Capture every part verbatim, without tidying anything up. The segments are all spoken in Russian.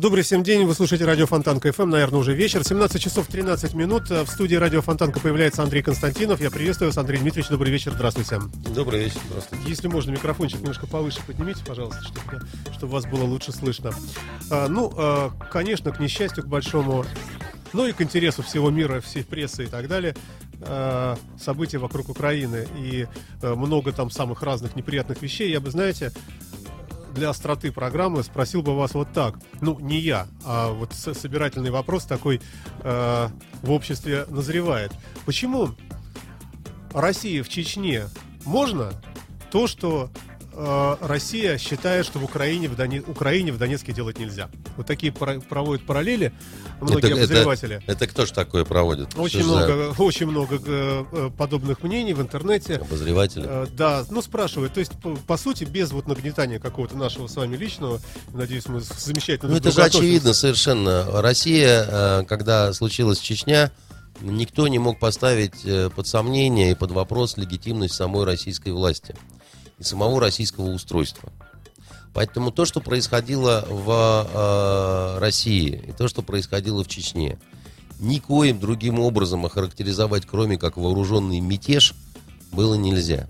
Добрый всем день, вы слушаете радио Фонтанка эф эм, наверное, уже вечер. семнадцать часов тринадцать минут, в студии радио Фонтанка появляется Андрей Константинов. Я приветствую вас, Андрей Дмитриевич, добрый вечер, здравствуйте. Добрый вечер, здравствуйте. Если можно, микрофончик немножко повыше поднимите, пожалуйста, чтобы, чтобы вас было лучше слышно. А, ну, а, конечно, к несчастью, к большому, ну и к интересу всего мира, всей прессы и так далее, а, события вокруг Украины и а, много там самых разных неприятных вещей, я бы, знаете... Для остроты программы спросил бы вас вот так. Ну, не я, а вот собирательный вопрос такой э, в обществе назревает. Почему России в Чечне можно то, что э, Россия считает, что в Украине в, Донец... Украине в Донецке делать нельзя? Вот такие пара- проводят параллели многие это, обозреватели. Это, это кто же такое проводит? Очень что много, за... очень много э, подобных мнений в интернете. Обозреватели? Э, да, ну спрашивают. То есть, по, по сути, без вот нагнетания какого-то нашего с вами личного, надеюсь, мы замечательно... Ну это же очевидно совершенно. Россия, э, когда случилась Чечня, никто не мог поставить э, под сомнение и под вопрос легитимность самой российской власти и самого российского устройства. Поэтому то, что происходило в э, России, и то, что происходило в Чечне, никоим другим образом охарактеризовать, кроме как вооруженный мятеж, было нельзя.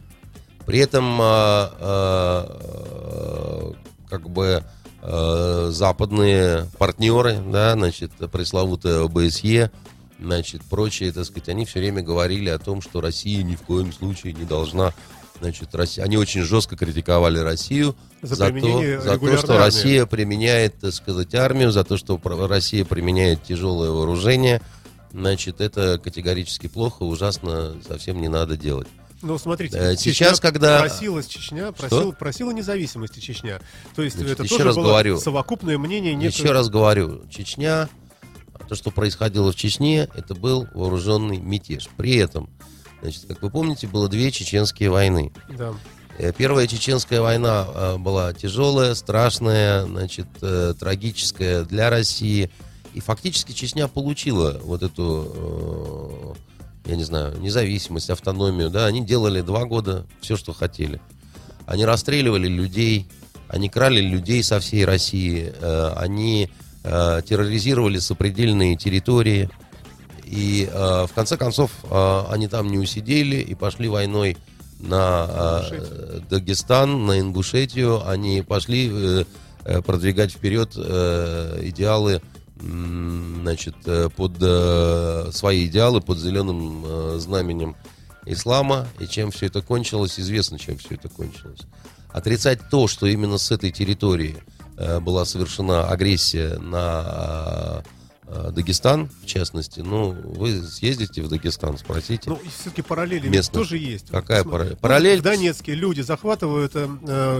При этом э, э, как бы э, западные партнеры, да, значит, пресловутые о бэ эс е, значит, прочие, так сказать, они все время говорили о том, что Россия ни в коем случае не должна... Значит, Россия, они очень жестко критиковали Россию за, за, то, за то, что Россия армии. применяет, так сказать, армию, за то, что Россия применяет тяжелое вооружение. Значит, это категорически плохо, ужасно, совсем не надо делать. Ну, смотрите, сейчас, Чечня когда... просилась Чечня, просила, просила независимости Чечня. То есть, значит, это еще тоже раз было говорю, совокупное мнение... Некого... Еще раз говорю, Чечня, то, что происходило в Чечне, это был вооруженный мятеж. При этом... Значит, как вы помните, было две чеченские войны. Да. Первая чеченская война была тяжелая, страшная, значит, трагическая для России. И фактически Чечня получила вот эту, я не знаю, независимость, автономию. Да? Они делали два года все, что хотели. Они расстреливали людей, они крали людей со всей России, они терроризировали сопредельные территории. И э, в конце концов э, они там не усидели и пошли войной на э, Дагестан, на Ингушетию. Они пошли э, продвигать вперед э, идеалы, м, значит, под э, свои идеалы под зеленым э, знаменем ислама. И чем все это кончилось, известно, чем все это кончилось. Отрицать то, что именно с этой территории э, была совершена агрессия на... Э, Дагестан, в частности. Ну, вы съездите в Дагестан, спросите. Ну, все-таки параллели местных. Тоже есть. Какая параллель? параллель? В Донецке люди захватывают э,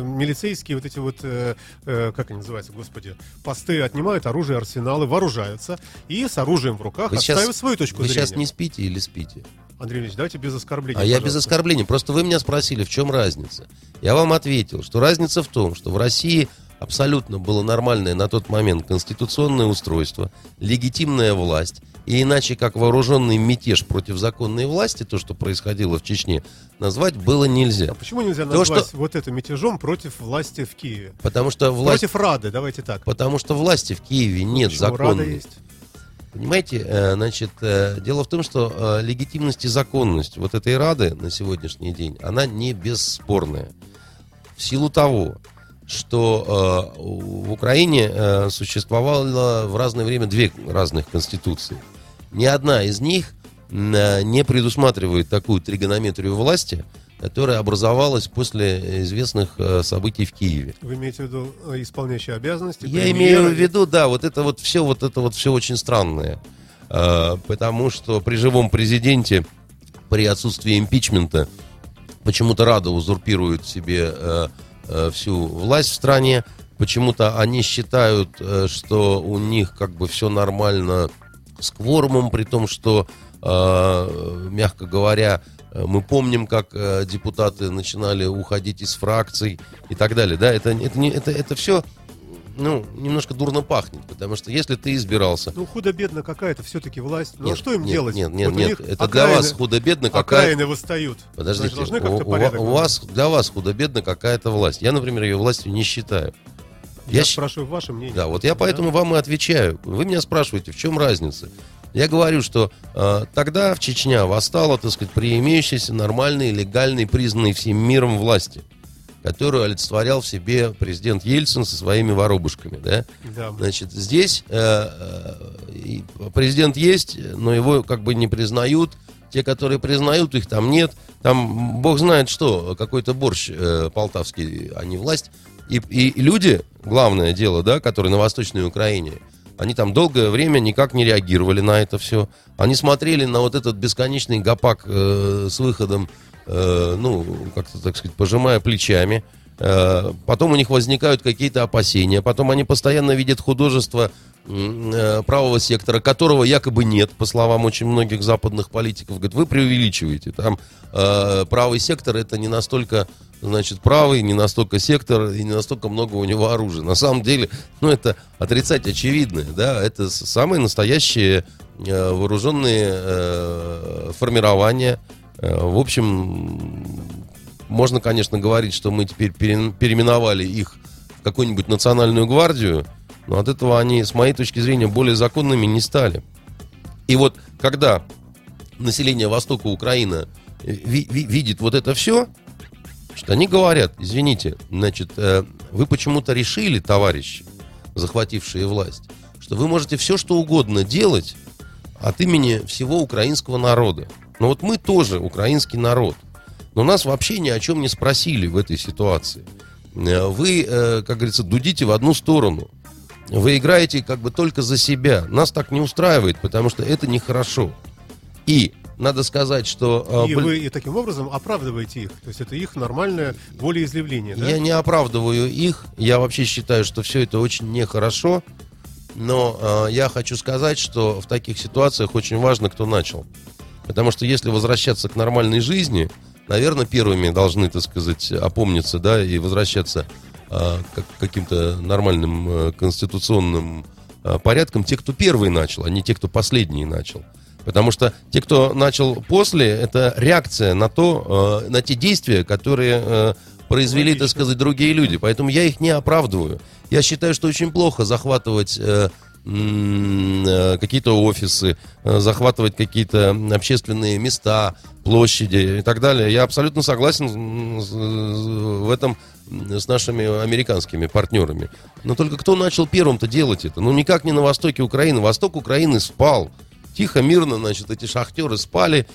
милицейские вот эти вот, э, как они называются, господи, посты, отнимают оружие, арсеналы, вооружаются и с оружием в руках вы отстаивают сейчас, свою точку вы зрения. Вы сейчас не спите или спите? Андрей Ильич, давайте без оскорблений. А пожалуйста. Я без оскорблений. Просто вы меня спросили, в чем разница. Я вам ответил, что разница в том, что в России... Абсолютно было нормальное на тот момент конституционное устройство, легитимная власть. И иначе, как вооруженный мятеж против законной власти, то, что происходило в Чечне, назвать было нельзя. А почему нельзя назвать то, что... вот это мятежом против власти в Киеве? Потому что власть... Против Рады, давайте так. Потому что власти в Киеве нет законной. Понимаете, значит, дело в том, что легитимность и законность вот этой Рады на сегодняшний день, она не бесспорная. В силу того... что э, в Украине э, существовало в разное время две разных конституции. Ни одна из них э, не предусматривает такую тригонометрию власти, которая образовалась после известных э, событий в Киеве. Вы имеете в виду исполняющие обязанности? Я имею в виду, да, вот это вот все, вот это вот все очень странное. Э, потому что при живом президенте, при отсутствии импичмента, почему-то Рада узурпирует себе... Э, всю власть в стране. Почему-то они считают, что у них как бы все нормально с кворумом, при том, что э, мягко говоря, мы помним, как э, депутаты начинали уходить из фракций и так далее. Да, это, это, не, это, это все... Ну, немножко дурно пахнет, потому что если ты избирался... Ну, худо-бедно какая-то все-таки власть. Ну, нет, что им нет, делать? Нет, нет, вот нет, это окраины, для вас худо-бедно какая... Окраины восстают. Подождите, Значит, у, у, у вас, для вас худо-бедно какая-то власть. Я, например, ее властью не считаю. Я, я спрашиваю ваше мнение. Да, вот я да? поэтому вам и отвечаю. Вы меня спрашиваете, в чем разница? Я говорю, что э, тогда в Чечне восстала, так сказать, при имеющейся нормальной, легальной, признанной всем миром власти, которую олицетворял в себе президент Ельцин со своими воробушками, да? Да. Значит, здесь э, э, президент есть, но его как бы не признают. Те, которые признают, их там нет. Там бог знает что, какой-то борщ э, полтавский, а не власть. И, и люди, главное дело, да, которые на Восточной Украине, они там долгое время никак не реагировали на это все. Они смотрели на вот этот бесконечный гопак э, с выходом, ну, как-то, так сказать, пожимая плечами. Потом у них возникают какие-то опасения. Потом они постоянно видят художество правого сектора, которого якобы нет, по словам очень многих западных политиков. Говорят, вы преувеличиваете. Там правый сектор — это не настолько, значит, правый, не настолько сектор, и не настолько много у него оружия. На самом деле, ну, это отрицать очевидное, да, это самые настоящие вооруженные формирования. В общем, можно, конечно, говорить, что мы теперь переименовали их в какую-нибудь национальную гвардию, но от этого они, с моей точки зрения, более законными не стали. И вот, когда население Востока Украины ви- ви- видит вот это все, что они говорят, извините, значит, вы почему-то решили, товарищи, захватившие власть, что вы можете все, что угодно делать от имени всего украинского народа. Но вот мы тоже украинский народ. Но нас вообще ни о чем не спросили в этой ситуации. Вы, как говорится, дудите в одну сторону. Вы играете как бы только за себя. Нас так не устраивает, потому что это нехорошо. И надо сказать, что... И бл... вы и таким образом оправдываете их. То есть это их нормальное волеизъявление, да? Я не оправдываю их. Я вообще считаю, что все это очень нехорошо. Но э, я хочу сказать, что в таких ситуациях очень важно, кто начал. Потому что если возвращаться к нормальной жизни, наверное, первыми должны, так сказать, опомниться, да, и возвращаться э, к каким-то нормальным э, конституционным э, порядкам те, кто первый начал, а не те, кто последний начал. Потому что те, кто начал после, это реакция на то, э, на те действия, которые э, произвели, так сказать, другие люди. Поэтому я их не оправдываю. Я считаю, что очень плохо захватывать... Э, какие-то офисы, захватывать какие-то общественные места, площади и так далее. Я абсолютно согласен в этом с нашими американскими партнерами. Но только кто начал первым-то делать это? Ну, никак не на востоке Украины. Восток Украины спал. Тихо, мирно, значит, эти шахтеры спали,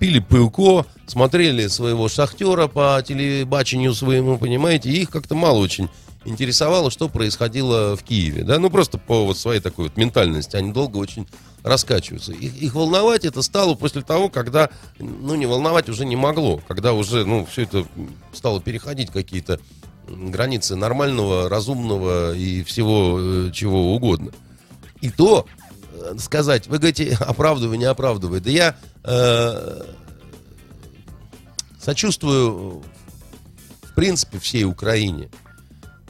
пили пылько, смотрели своего шахтера по телебачению своему, понимаете, и их как-то мало очень интересовало, что происходило в Киеве, да, ну просто по вот своей такой вот ментальности, они долго очень раскачиваются. Их, их волновать это стало после того, когда, ну не волновать уже не могло, когда уже, ну, все это стало переходить какие-то границы нормального, разумного и всего чего угодно. И то сказать, вы говорите, оправдывай, не оправдывай, да я э, сочувствую в принципе всей Украине.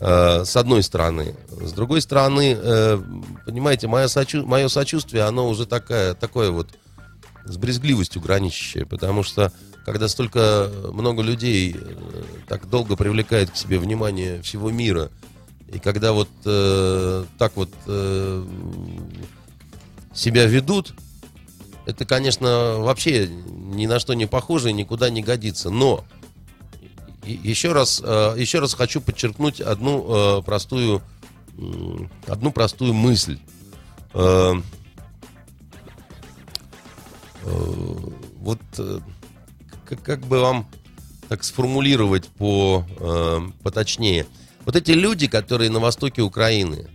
С одной стороны. С другой стороны, понимаете, мое сочувствие, оно уже такое, такое вот с брезгливостью граничащее, потому что, когда столько много людей так долго привлекает к себе внимание всего мира, и когда вот так вот себя ведут, это, конечно, вообще ни на что не похоже и никуда не годится, но... Еще раз, еще раз хочу подчеркнуть одну простую, одну простую мысль. Вот как бы вам так сформулировать по, поточнее. Вот эти люди, которые на востоке Украины,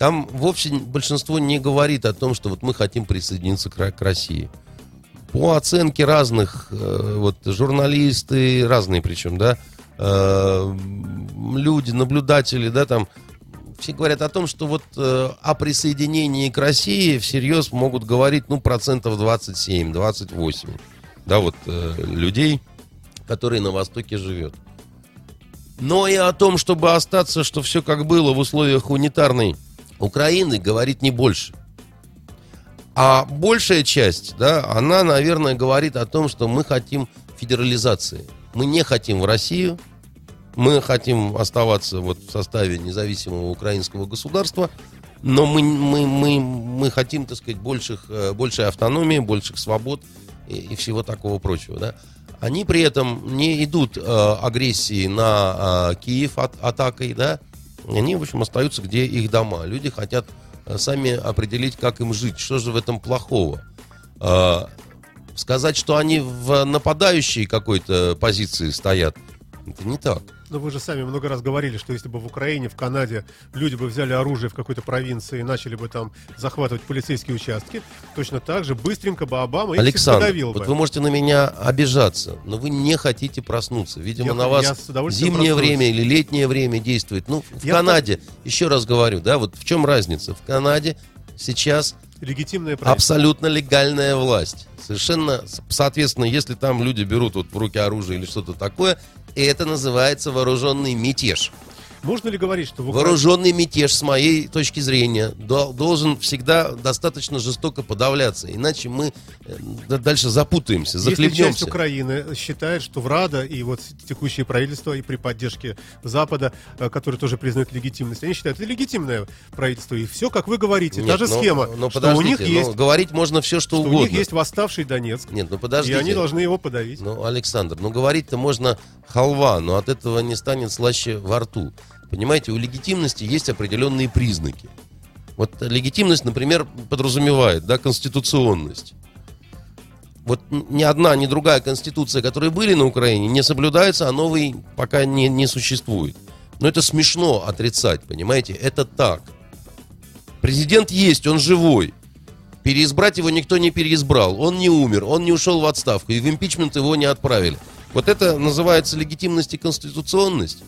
там вовсе большинство не говорит о том, что вот мы хотим присоединиться к России. По оценке разных, вот журналисты, разные причем, да, люди, наблюдатели, да, там все говорят о том, что вот э, о присоединении к России всерьез могут говорить, ну, процентов двадцать семь - двадцать восемь, да, вот, э, людей, которые на Востоке живет. Но и о том, чтобы остаться, что все как было в условиях унитарной Украины, говорит не больше. А большая часть, да, она, наверное, говорит о том, что мы хотим федерализации. Мы не хотим в Россию, мы хотим оставаться вот в составе независимого украинского государства, но мы, мы, мы, мы хотим, так сказать, больших, большей автономии, больших свобод и, и всего такого прочего, да. Они при этом не идут э, агрессии на э, Киев а- атакой, да. Они, в общем, остаются, где их дома. Люди хотят э, сами определить, как им жить. Что же в этом плохого? Э, сказать, что они в нападающей какой-то позиции стоят, это не так. Но вы же сами много раз говорили, что если бы в Украине, в Канаде люди бы взяли оружие в какой-то провинции и начали бы там захватывать полицейские участки, точно так же быстренько бы Обама их подавил бы. Александр, вот вы можете на меня обижаться, но вы не хотите проснуться. Видимо, я, на вас зимнее проснусь. время или летнее время действует. Ну, в я Канаде, так... еще раз говорю, да, вот в чем разница? В Канаде сейчас легитимная абсолютно легальная власть. Совершенно, соответственно, если там люди берут вот в руки оружие или что-то такое, это называется вооруженный мятеж. Можно ли говорить, что в Украине... Вооруженный мятеж, с моей точки зрения, должен всегда достаточно жестоко подавляться. Иначе мы дальше запутаемся, захлебнемся. Если часть Украины считает, что в Рада и вот текущее правительство, и при поддержке Запада, который тоже признает легитимность, они считают, это легитимное правительство. И все, как вы говорите, Нет, та же но, схема. Но что у них есть, говорить можно все, что, что угодно. У них есть восставший Донецк. Нет, ну подождите. И они должны его подавить. Ну, Александр, ну говорить-то можно халва, но от этого не станет слаще во рту. Понимаете, у легитимности есть определенные признаки. Вот легитимность, например, подразумевает, да, конституционность. Вот ни одна, ни другая конституция, которые были на Украине, не соблюдается, а новой пока не, не существует. Но это смешно отрицать, понимаете, это так. Президент есть, он живой. Переизбрать его никто не переизбрал. Он не умер, он не ушел в отставку, и в импичмент его не отправили. Вот это называется легитимность и конституционность.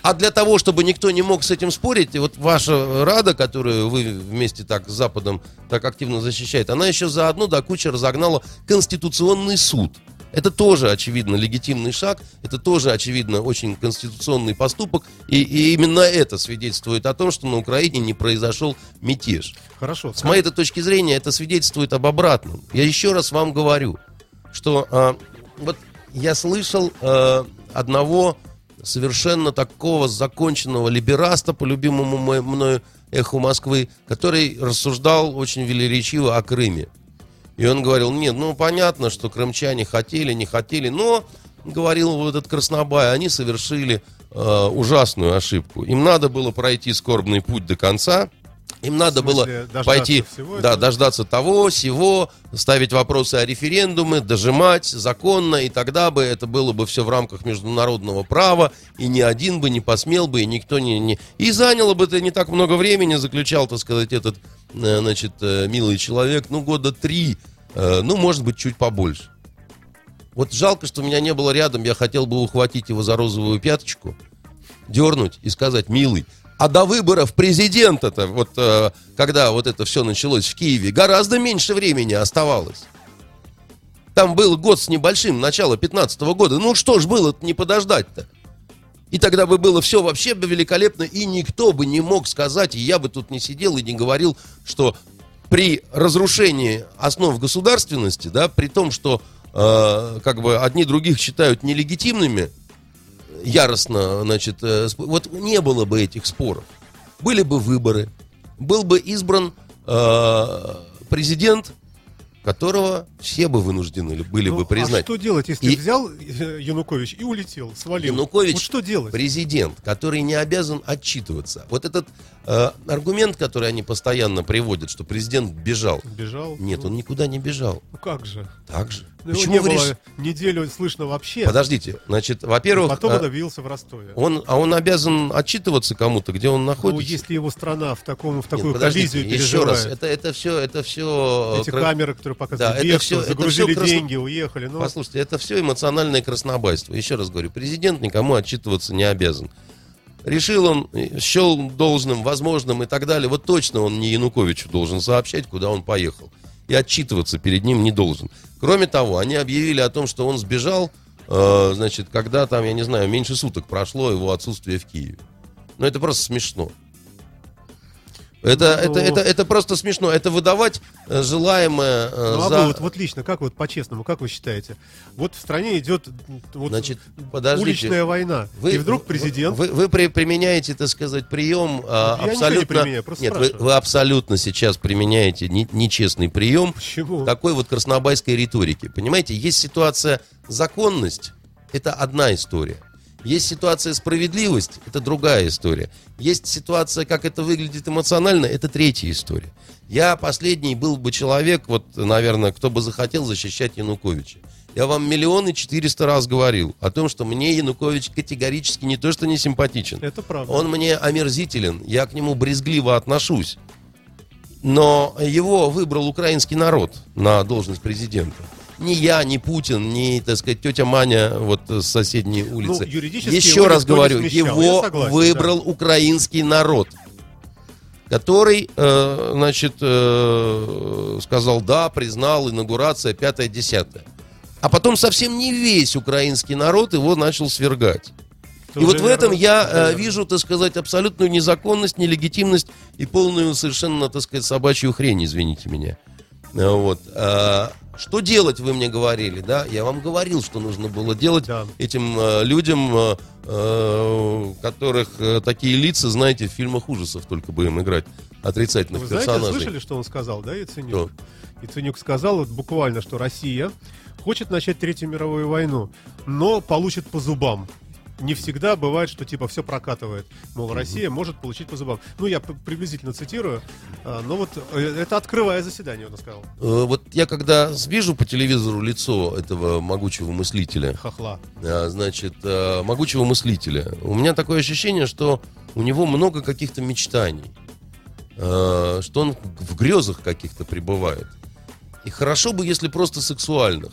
А для того, чтобы никто не мог с этим спорить, вот ваша Рада, которую вы вместе так с Западом так активно защищает, она еще заодно до кучи разогнала Конституционный суд. Это тоже, очевидно, легитимный шаг, это тоже, очевидно, очень конституционный поступок, и, и именно это свидетельствует о том, что на Украине не произошел мятеж. Хорошо. С моей точки зрения, это свидетельствует об обратном. Я еще раз вам говорю, что а, вот я слышал а, одного... совершенно такого законченного либераста, по любимому мною эху Москвы, который рассуждал очень велеречиво о Крыме. И он говорил, нет, ну понятно, что крымчане хотели, не хотели, но, говорил вот этот Краснобай, они совершили э, ужасную ошибку. Им надо было пройти скорбный путь до конца, им надо в смысле, было дождаться пойти, да, этого? дождаться того, сего, ставить вопросы о референдумы, дожимать законно, и тогда бы это было бы все в рамках международного права, и ни один бы не посмел бы, и никто не... не... И заняло бы это не так много времени, заключал, так сказать, этот, значит, милый человек, ну, года три, ну, может быть, чуть побольше. Вот жалко, что меня не было рядом, я хотел бы ухватить его за розовую пяточку, дернуть и сказать, милый, а до выборов президента-то, вот, э, когда вот это все началось в Киеве, гораздо меньше времени оставалось. Там был год с небольшим, начало пятнадцатого года. Ну что ж было-то не подождать-то? И тогда бы было все вообще великолепно, и никто бы не мог сказать, и я бы тут не сидел и не говорил, что при разрушении основ государственности, да, при том, что э, как бы одни других считают нелегитимными, яростно, значит, вот не было бы этих споров. Были бы выборы, был бы избран э, президент, которого все бы вынуждены были ну, бы признать. А что делать, если и... взял Янукович и улетел, свалил? Янукович, вот что делать? Президент, который не обязан отчитываться. Вот этот э, аргумент, который они постоянно приводят, что президент бежал. Бежал? Нет, ну... он никуда не бежал. Ну как же? Так же. Ну, почему не было реш... неделю слышно вообще. Подождите, значит, во-первых... Потом он объявился в Ростове. Он, а он обязан отчитываться кому-то, где он находится? Ну, если его страна в, таком, в такую Нет, коллизию переживает. Еще раз, это, это, все, это все... Эти Крас... камеры, которые показывают, да, бегство, это все, загрузили это все деньги, красно... уехали. Но... Послушайте, это все эмоциональное краснобайство. Еще раз говорю, президент никому отчитываться не обязан. решил он, счел должным, возможным и так далее. Вот точно он не Януковичу должен сообщать, куда он поехал. И отчитываться перед ним не должен. Кроме того, они объявили о том, что он сбежал, э, значит, когда там, я не знаю, меньше суток прошло его отсутствие в Киеве. Ну, это просто смешно. Это, ну, это, это, это просто смешно. Это выдавать желаемое... Э, ну, а за... вы вот, вот лично, как вот по-честному, как вы считаете? Вот в стране идет вот, значит, уличная война. Вы, и вдруг президент... Вы, вы, вы применяете, так сказать, прием а, абсолютно... Не применяю, Нет, вы, вы абсолютно сейчас применяете не, нечестный прием. Почему? Такой вот краснобайской риторики. Понимаете, есть ситуация законность, это одна история. Есть ситуация справедливость, это другая история. Есть ситуация, как это выглядит эмоционально, это третья история. Я последний был бы человек, вот, наверное, кто бы захотел защищать Януковича. Я вам миллионы четыреста раз говорил о том, что мне Янукович категорически не то, что не симпатичен. Это правда. Он мне омерзителен, я к нему брезгливо отношусь. Но его выбрал украинский народ на должность президента. Ни я, ни Путин, ни, так сказать, тетя Маня вот с соседней улицы. Ну, еще раз говорю, его согласен, выбрал да. украинский народ, который, э, значит, э, сказал да, признал, инаугурация, пятое, десятое. А потом совсем не весь украинский народ его начал свергать. И вот в этом я э, вижу, так сказать, абсолютную незаконность, нелегитимность и полную совершенно, так сказать, собачью хрень, извините меня. Вот. Что делать, вы мне говорили, да? Я вам говорил, что нужно было делать да. этим э, людям, э, э, которых э, такие лица, знаете, в фильмах ужасов только будем играть отрицательных вы персонажей. Вы знаете, слышали, что он сказал, да, Яценюк? Что? Яценюк сказал вот, буквально, что Россия хочет начать Третью мировую войну, но получит по зубам. Не всегда бывает, что типа все прокатывает. Мол, Россия mm-hmm. может получить по зубам. Ну, я приблизительно цитирую. Но вот это открывая заседание, он сказал. Вот я когда вижу по телевизору лицо этого могучего мыслителя. Хохла. Значит, могучего мыслителя. У меня такое ощущение, что у него много каких-то мечтаний. Что он в грезах каких-то пребывает. И хорошо бы, если просто сексуальных.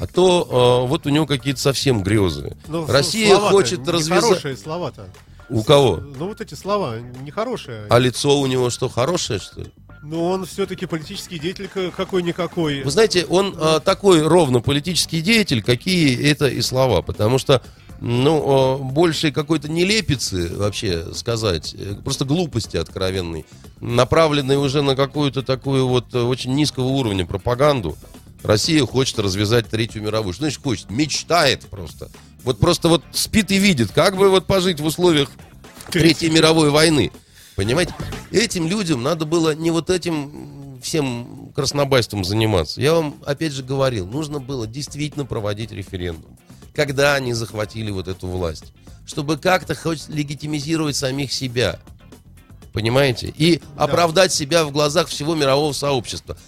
А то э, вот у него какие-то совсем грезы. Но Россия хочет развязать... Нехорошие слова-то. У кого? Ну вот эти слова нехорошие. А лицо у него что, хорошее, что ли? Ну он все-таки политический деятель какой-никакой. Вы знаете, он э, такой ровно политический деятель, какие это и слова. Потому что, ну, э, больше какой-то нелепицы вообще сказать, просто глупости откровенной, направленной уже на какую-то такую вот очень низкого уровня пропаганду. Россия хочет развязать Третью мировую. Что значит хочет? Мечтает просто. Вот просто вот спит и видит, как бы вот пожить в условиях Третьей мировой войны. Понимаете? Этим людям надо было не вот этим всем краснобайством заниматься. Я вам опять же говорил, нужно было действительно проводить референдум, когда они захватили вот эту власть, чтобы как-то хоть легитимизировать самих себя. Понимаете? И да. оправдать себя в глазах всего мирового сообщества.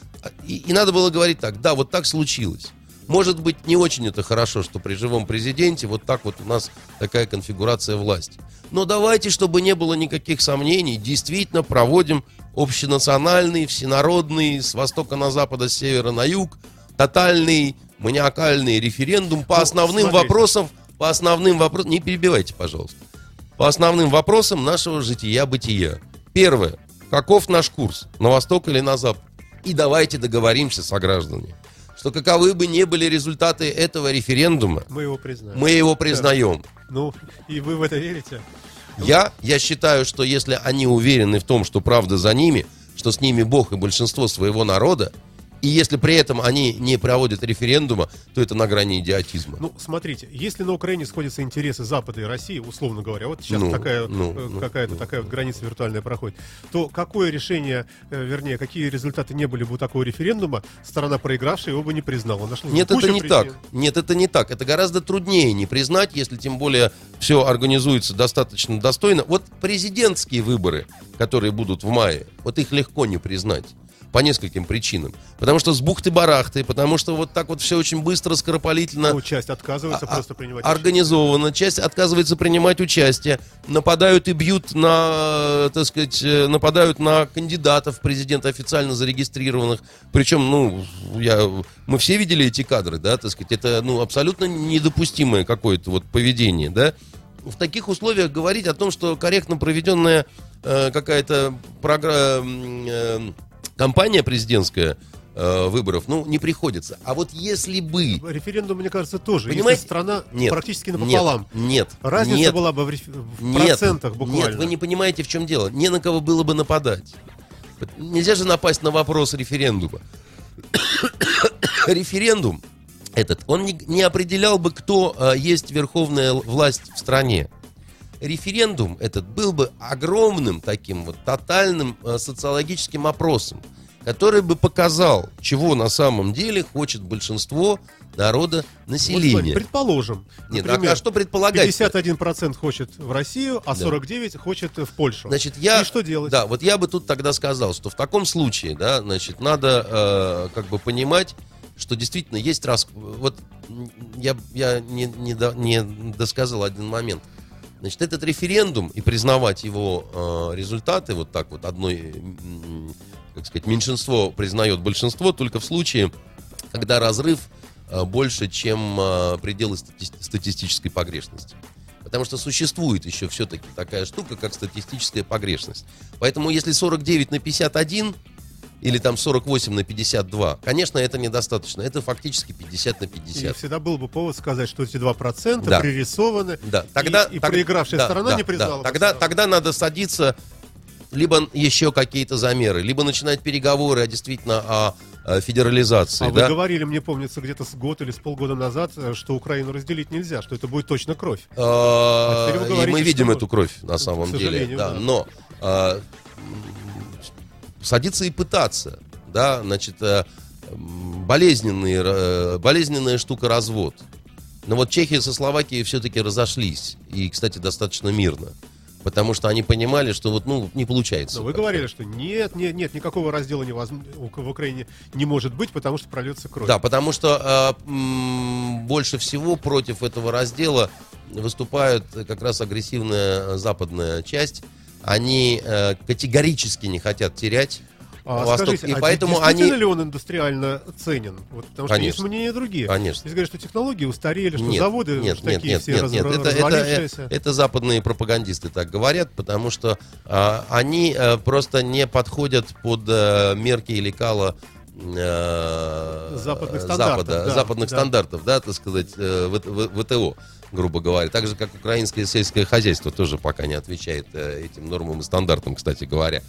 И, и надо было говорить так, да, вот так случилось. Может быть, не очень это хорошо, что при живом президенте вот так вот у нас такая конфигурация власти. Но давайте, чтобы не было никаких сомнений, действительно проводим общенациональный, всенародный, с востока на запад, с севера на юг, тотальный, маниакальный референдум по основным ну, вопросам, по основным вопросам, не перебивайте, пожалуйста, по основным вопросам нашего жития-бытия. Первое. Каков наш курс? На восток или на запад? И давайте договоримся, сограждане, что каковы бы ни были результаты этого референдума, мы его признаем. Мы его признаем. Да. Ну, и вы в это верите? Я, я считаю, что если они уверены в том, что правда за ними, что с ними Бог и большинство своего народа, и если при этом они не проводят референдума, то это на грани идиотизма. Ну, смотрите, если на Украине сходятся интересы Запада и России, условно говоря, вот сейчас ну, такая, ну, э, какая-то ну, такая ну, вот граница виртуальная проходит, то какое решение, э, вернее, какие результаты не были бы у такого референдума, сторона проигравшая его бы не признала. Нашла Нет, это не причин. так. Нет, это не так. Это гораздо труднее не признать, если тем более все организуется достаточно достойно. Вот президентские выборы, которые будут в мае, вот их легко не признать. По нескольким причинам. Потому что с бухты-барахты, потому что вот так вот все очень быстро, скоропалительно... Ну, часть отказывается а- просто принимать участие. Организовано, часть отказывается принимать участие. Нападают и бьют на, так сказать, нападают на кандидатов в президенты, официально зарегистрированных. Причем, ну, я, мы все видели эти кадры, да, так сказать, это, ну, абсолютно недопустимое какое-то вот поведение, да. в таких условиях говорить о том, что корректно проведенная э, какая-то э, кампания президентская, выборов, ну, не приходится. А вот если бы... Референдум, мне кажется, тоже. Понимаете? Если страна нет, практически напополам. Нет, нет. Разница нет, была бы в, реф... в процентах буквально. Нет, вы не понимаете, в чем дело. Не на кого было бы нападать. Нельзя же напасть на вопрос референдума. Референдум этот, он не, не определял бы, кто а, есть верховная власть в стране. Референдум этот был бы огромным таким вот тотальным а, социологическим опросом, который бы показал, чего на самом деле хочет большинство народа, населения. Вот, предположим. Нет, например, а что предполагать? пятьдесят один процент хочет в Россию, а сорок девять процентов да. хочет в Польшу. Значит, я, и что делать? Да, вот я бы тут тогда сказал, что в таком случае, да, значит, надо э, как бы понимать, что действительно есть раз... Вот я, я не, не, до, не досказал один момент. Значит, этот референдум и признавать его э, результаты вот так вот одной... Как сказать, меньшинство признает большинство только в случае, когда разрыв больше, чем пределы стати- статистической погрешности. Потому что существует еще все-таки такая штука, как статистическая погрешность. Поэтому если сорок девять на пятьдесят один или там сорок восемь на пятьдесят два, конечно, это недостаточно. Это фактически пятьдесят на пятьдесят. И всегда был бы повод сказать, что эти два процента да. пририсованы, да. Тогда, и, и так, проигравшая да, сторона да, не признала. Да. Тогда, тогда надо садиться... Либо еще какие-то замеры, либо начинать переговоры о, действительно о, о федерализации. А да? Вы говорили, мне помнится, где-то с год или с полгода назад, что Украину разделить нельзя, что это будет точно кровь. А а говорите, и мы видим эту кровь на самом деле. Да. Да. Но а, садиться и пытаться, да, значит, болезненные, болезненная штука развод. Но вот Чехия со Словакией все-таки разошлись, и, кстати, достаточно мирно. Потому что они понимали, что вот, ну, не получается. Но вы говорили, что нет, нет, нет, никакого раздела невозможно, в Украине не может быть, потому что прольется кровь. Да, потому что э, м- больше всего против этого раздела выступают как раз агрессивная западная часть. Они э, категорически не хотят терять а, Восток. Скажите, и а поэтому действительно они... ли он индустриально ценен? Вот, потому что конечно. Есть мнения другие. Конечно. Если говорят, что технологии устарели, что нет, заводы нет, что нет, такие нет, все нет, раз... нет. Это, развалившиеся. Это, это западные пропагандисты так говорят, потому что а, они а, просто не подходят под а, мерки и лекала а, западных стандартов, Запада, да, западных да. стандартов, да, так сказать, в, в, ВТО, грубо говоря. Так же, как украинское сельское хозяйство тоже пока не отвечает этим нормам и стандартам, кстати говоря.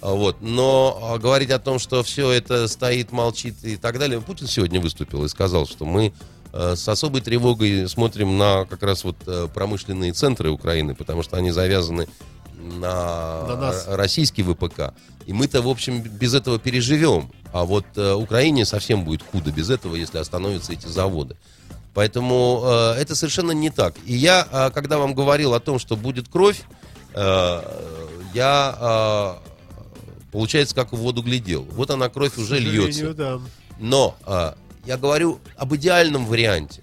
Вот. Но говорить о том, что все это стоит, молчит и так далее. Путин сегодня выступил и сказал, что мы с особой тревогой смотрим на как раз вот промышленные центры Украины, потому что они завязаны на, на российский ВПК. И мы-то, в общем, без этого переживем. А вот Украине совсем будет худо без этого, если остановятся эти заводы. Поэтому это совершенно не так. И я, когда вам говорил о том, что будет кровь, я... Получается, как в воду глядел. Вот она, кровь уже льется. Да. Но а, я говорю об идеальном варианте.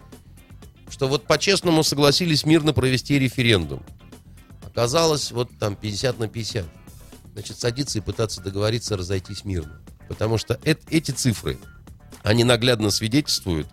Что вот по-честному согласились мирно провести референдум. Оказалось, вот там пятьдесят на пятьдесят. Значит, садиться и пытаться договориться, разойтись мирно. Потому что э- эти цифры, они наглядно свидетельствуют,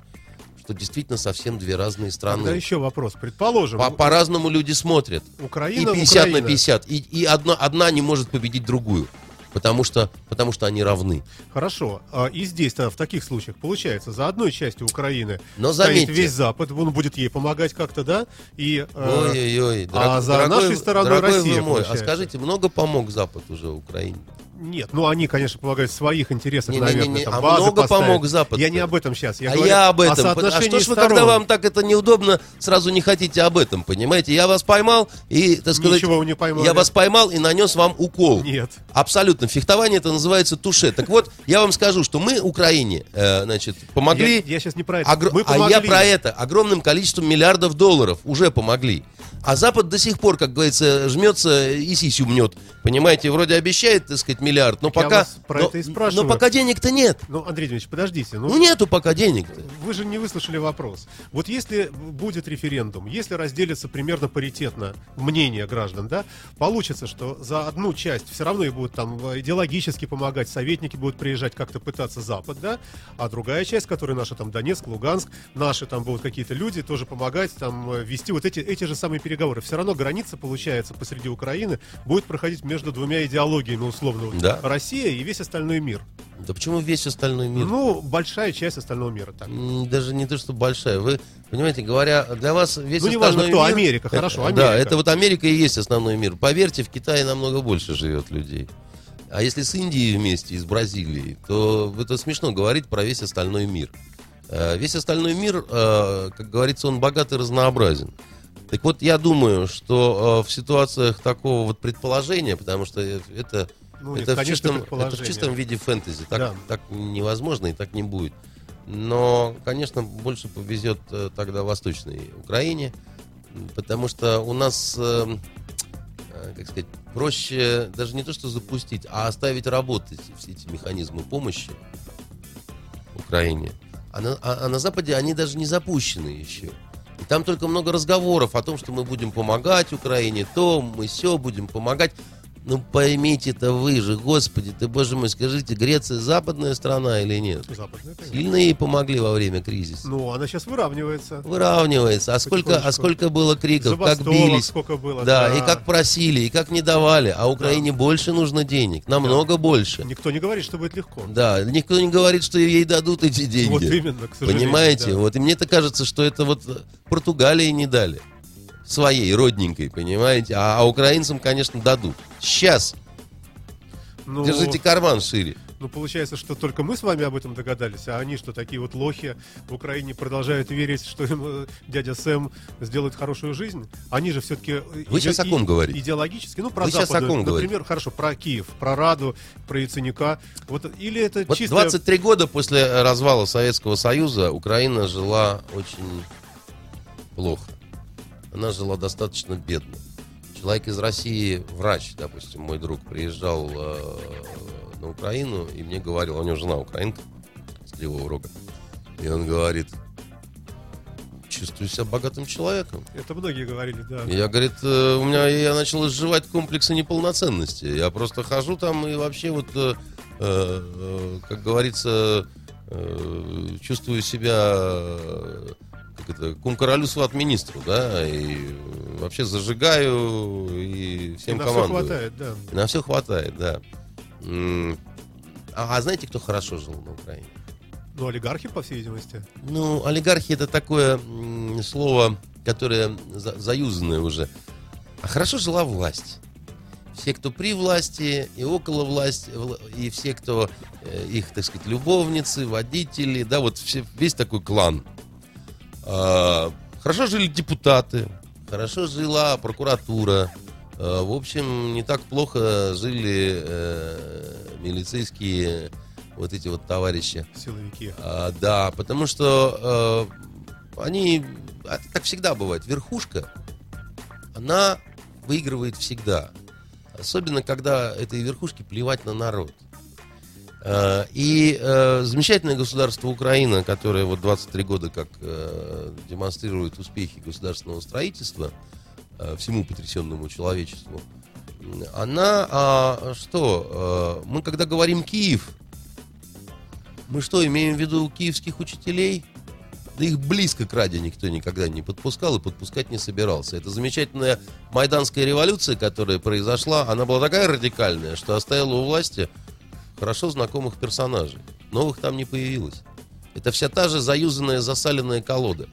что действительно совсем две разные страны. Да, еще вопрос. Предположим. По- по-разному люди смотрят. Украина, и пятьдесят Украина. На пятьдесят. И, и одна, одна не может победить другую. Потому что, потому что они равны. Хорошо. И здесь-то, в таких случаях, получается, за одной частью Украины но стоит весь Запад, он будет ей помогать как-то, да? И, ой-ой-ой. Дорог, а за дорогой, нашей стороной Россия, мой, а скажите, много помог Запад уже Украине? Нет, ну они, конечно, помогают в своих интересах, не, наверное, не, не, не. Там, а базы много поставить. Помог Запад. Я не об этом сейчас, я а говорю я об этом. О соотношении сторон. А что ж вы, когда вам так это неудобно, сразу не хотите об этом, понимаете? Я вас поймал и, так сказать, ничего вы не поймали. Я вас поймал и нанес вам укол. Нет. Абсолютно. Фехтование это называется туше. Так вот, я вам скажу, что мы Украине, э, значит, помогли. Я, я сейчас не про это. Огр... Мы помогли. А я про это. Огромным количеством миллиардов долларов уже помогли. А Запад до сих пор, как говорится, жмется и сисю мнет. Понимаете, вроде обещает, так сказать, миллиардов. миллиард, но так пока, но, но пока денег-то нет. Ну, Андрей Дмитриевич, подождите. Ну, ну нету пока денег-то. Вы же не выслушали вопрос. Вот если будет референдум, если разделится примерно паритетно мнение граждан, да, получится, что за одну часть все равно и будут там идеологически помогать, советники будут приезжать как-то пытаться Запад, да, а другая часть, которая наша там Донецк, Луганск, наши там будут какие-то люди тоже помогать там вести вот эти, эти же самые переговоры. Все равно граница, получается, посреди Украины будет проходить между двумя идеологиями условно. Да. Россия и весь остальной мир. Да почему весь остальной мир? Ну, большая часть остального мира. Так. Даже не то, что большая. Вы, понимаете, говоря, для вас весь ну, остальной важно, мир... Ну, не важно, кто, Америка, хорошо, Америка. Да, это вот Америка и есть основной мир. Поверьте, в Китае намного больше живет людей. А если с Индией вместе, с Бразилией, то это смешно говорить про весь остальной мир. Весь остальной мир, как говорится, он богат и разнообразен. Так вот, я думаю, что в ситуациях такого вот предположения, потому что это... Ну, это, нет, в чистом, это в чистом виде фэнтези. Так, да. так невозможно и так не будет. Но, конечно, больше повезет тогда Восточной Украине, потому что у нас, как сказать, проще даже не то, что запустить, а оставить работать все эти механизмы помощи Украине. А на, а на Западе они даже не запущены еще. И там только много разговоров о том, что мы будем помогать Украине, то мы все будем помогать. Ну поймите-то вы же, господи, ты, боже мой, скажите, Греция западная страна или нет? Западная, конечно. Сильно ей помогли во время кризиса? Ну, она сейчас выравнивается. Выравнивается. А сколько, а сколько было криков, как бились. Сколько было, да, да, и как просили, и как не давали. А Украине да. больше нужно денег, намного да. больше. Никто не говорит, что будет легко. Да, никто не говорит, что ей дадут эти деньги. Вот именно, к сожалению. Понимаете? Да. Вот, и мне-то кажется, что это вот Португалии не дали. Своей, родненькой, понимаете? А, а украинцам, конечно, дадут. Сейчас. Ну, держите карман шире. Ну, получается, что только мы с вами об этом догадались, а они, что такие вот лохи в Украине продолжают верить, что им дядя Сэм сделает хорошую жизнь. Они же все-таки... Вы иде- сейчас о ком говорите? Идеологически. Ну, про Вы Западу, сейчас о ком например, говорите? Хорошо, про Киев, про Раду, про Яценюка. Вот, или это вот чисто... двадцать три года после развала Советского Союза Украина жила очень плохо. Она жила достаточно бедно. Человек из России, врач, допустим, мой друг, приезжал э, на Украину и мне говорил, у него жена украинка с левого рога, и он говорит, чувствую себя богатым человеком. Это многие говорили, да. Я, говорит, э, у меня, я начал изживать комплексы неполноценности. Я просто хожу там и вообще вот, э, э, как говорится, э, чувствую себя... Э, Это, кум королю сват министру, да, и вообще зажигаю и всем командую. На все хватает, да. И на все хватает, да. А, а знаете, кто хорошо жил на Украине? Ну, олигархи, по всей видимости. Ну, олигархи — это такое м, слово, которое за, заюзанное уже. А хорошо жила власть. Все, кто при власти и около власти, и все, кто э, их, так сказать, любовницы, водители, да, вот все, весь такой клан. Хорошо жили депутаты, хорошо жила прокуратура. В общем, не так плохо жили милицейские вот эти вот товарищи. Силовики. Да, потому что они, так всегда бывает, верхушка, она выигрывает всегда. Особенно, когда этой верхушке плевать на народ. И э, замечательное государство Украина, которое вот двадцать три года как э, демонстрирует успехи государственного строительства э, всему потрясенному человечеству, она, а, что, э, мы когда говорим Киев, мы что, имеем в виду киевских учителей? Да их близко к Раде никто никогда не подпускал и подпускать не собирался. Это замечательная майданская революция, которая произошла, она была такая радикальная, что оставила у власти... хорошо знакомых персонажей. Новых там не появилось. Это вся та же заюзанная, засаленная колода.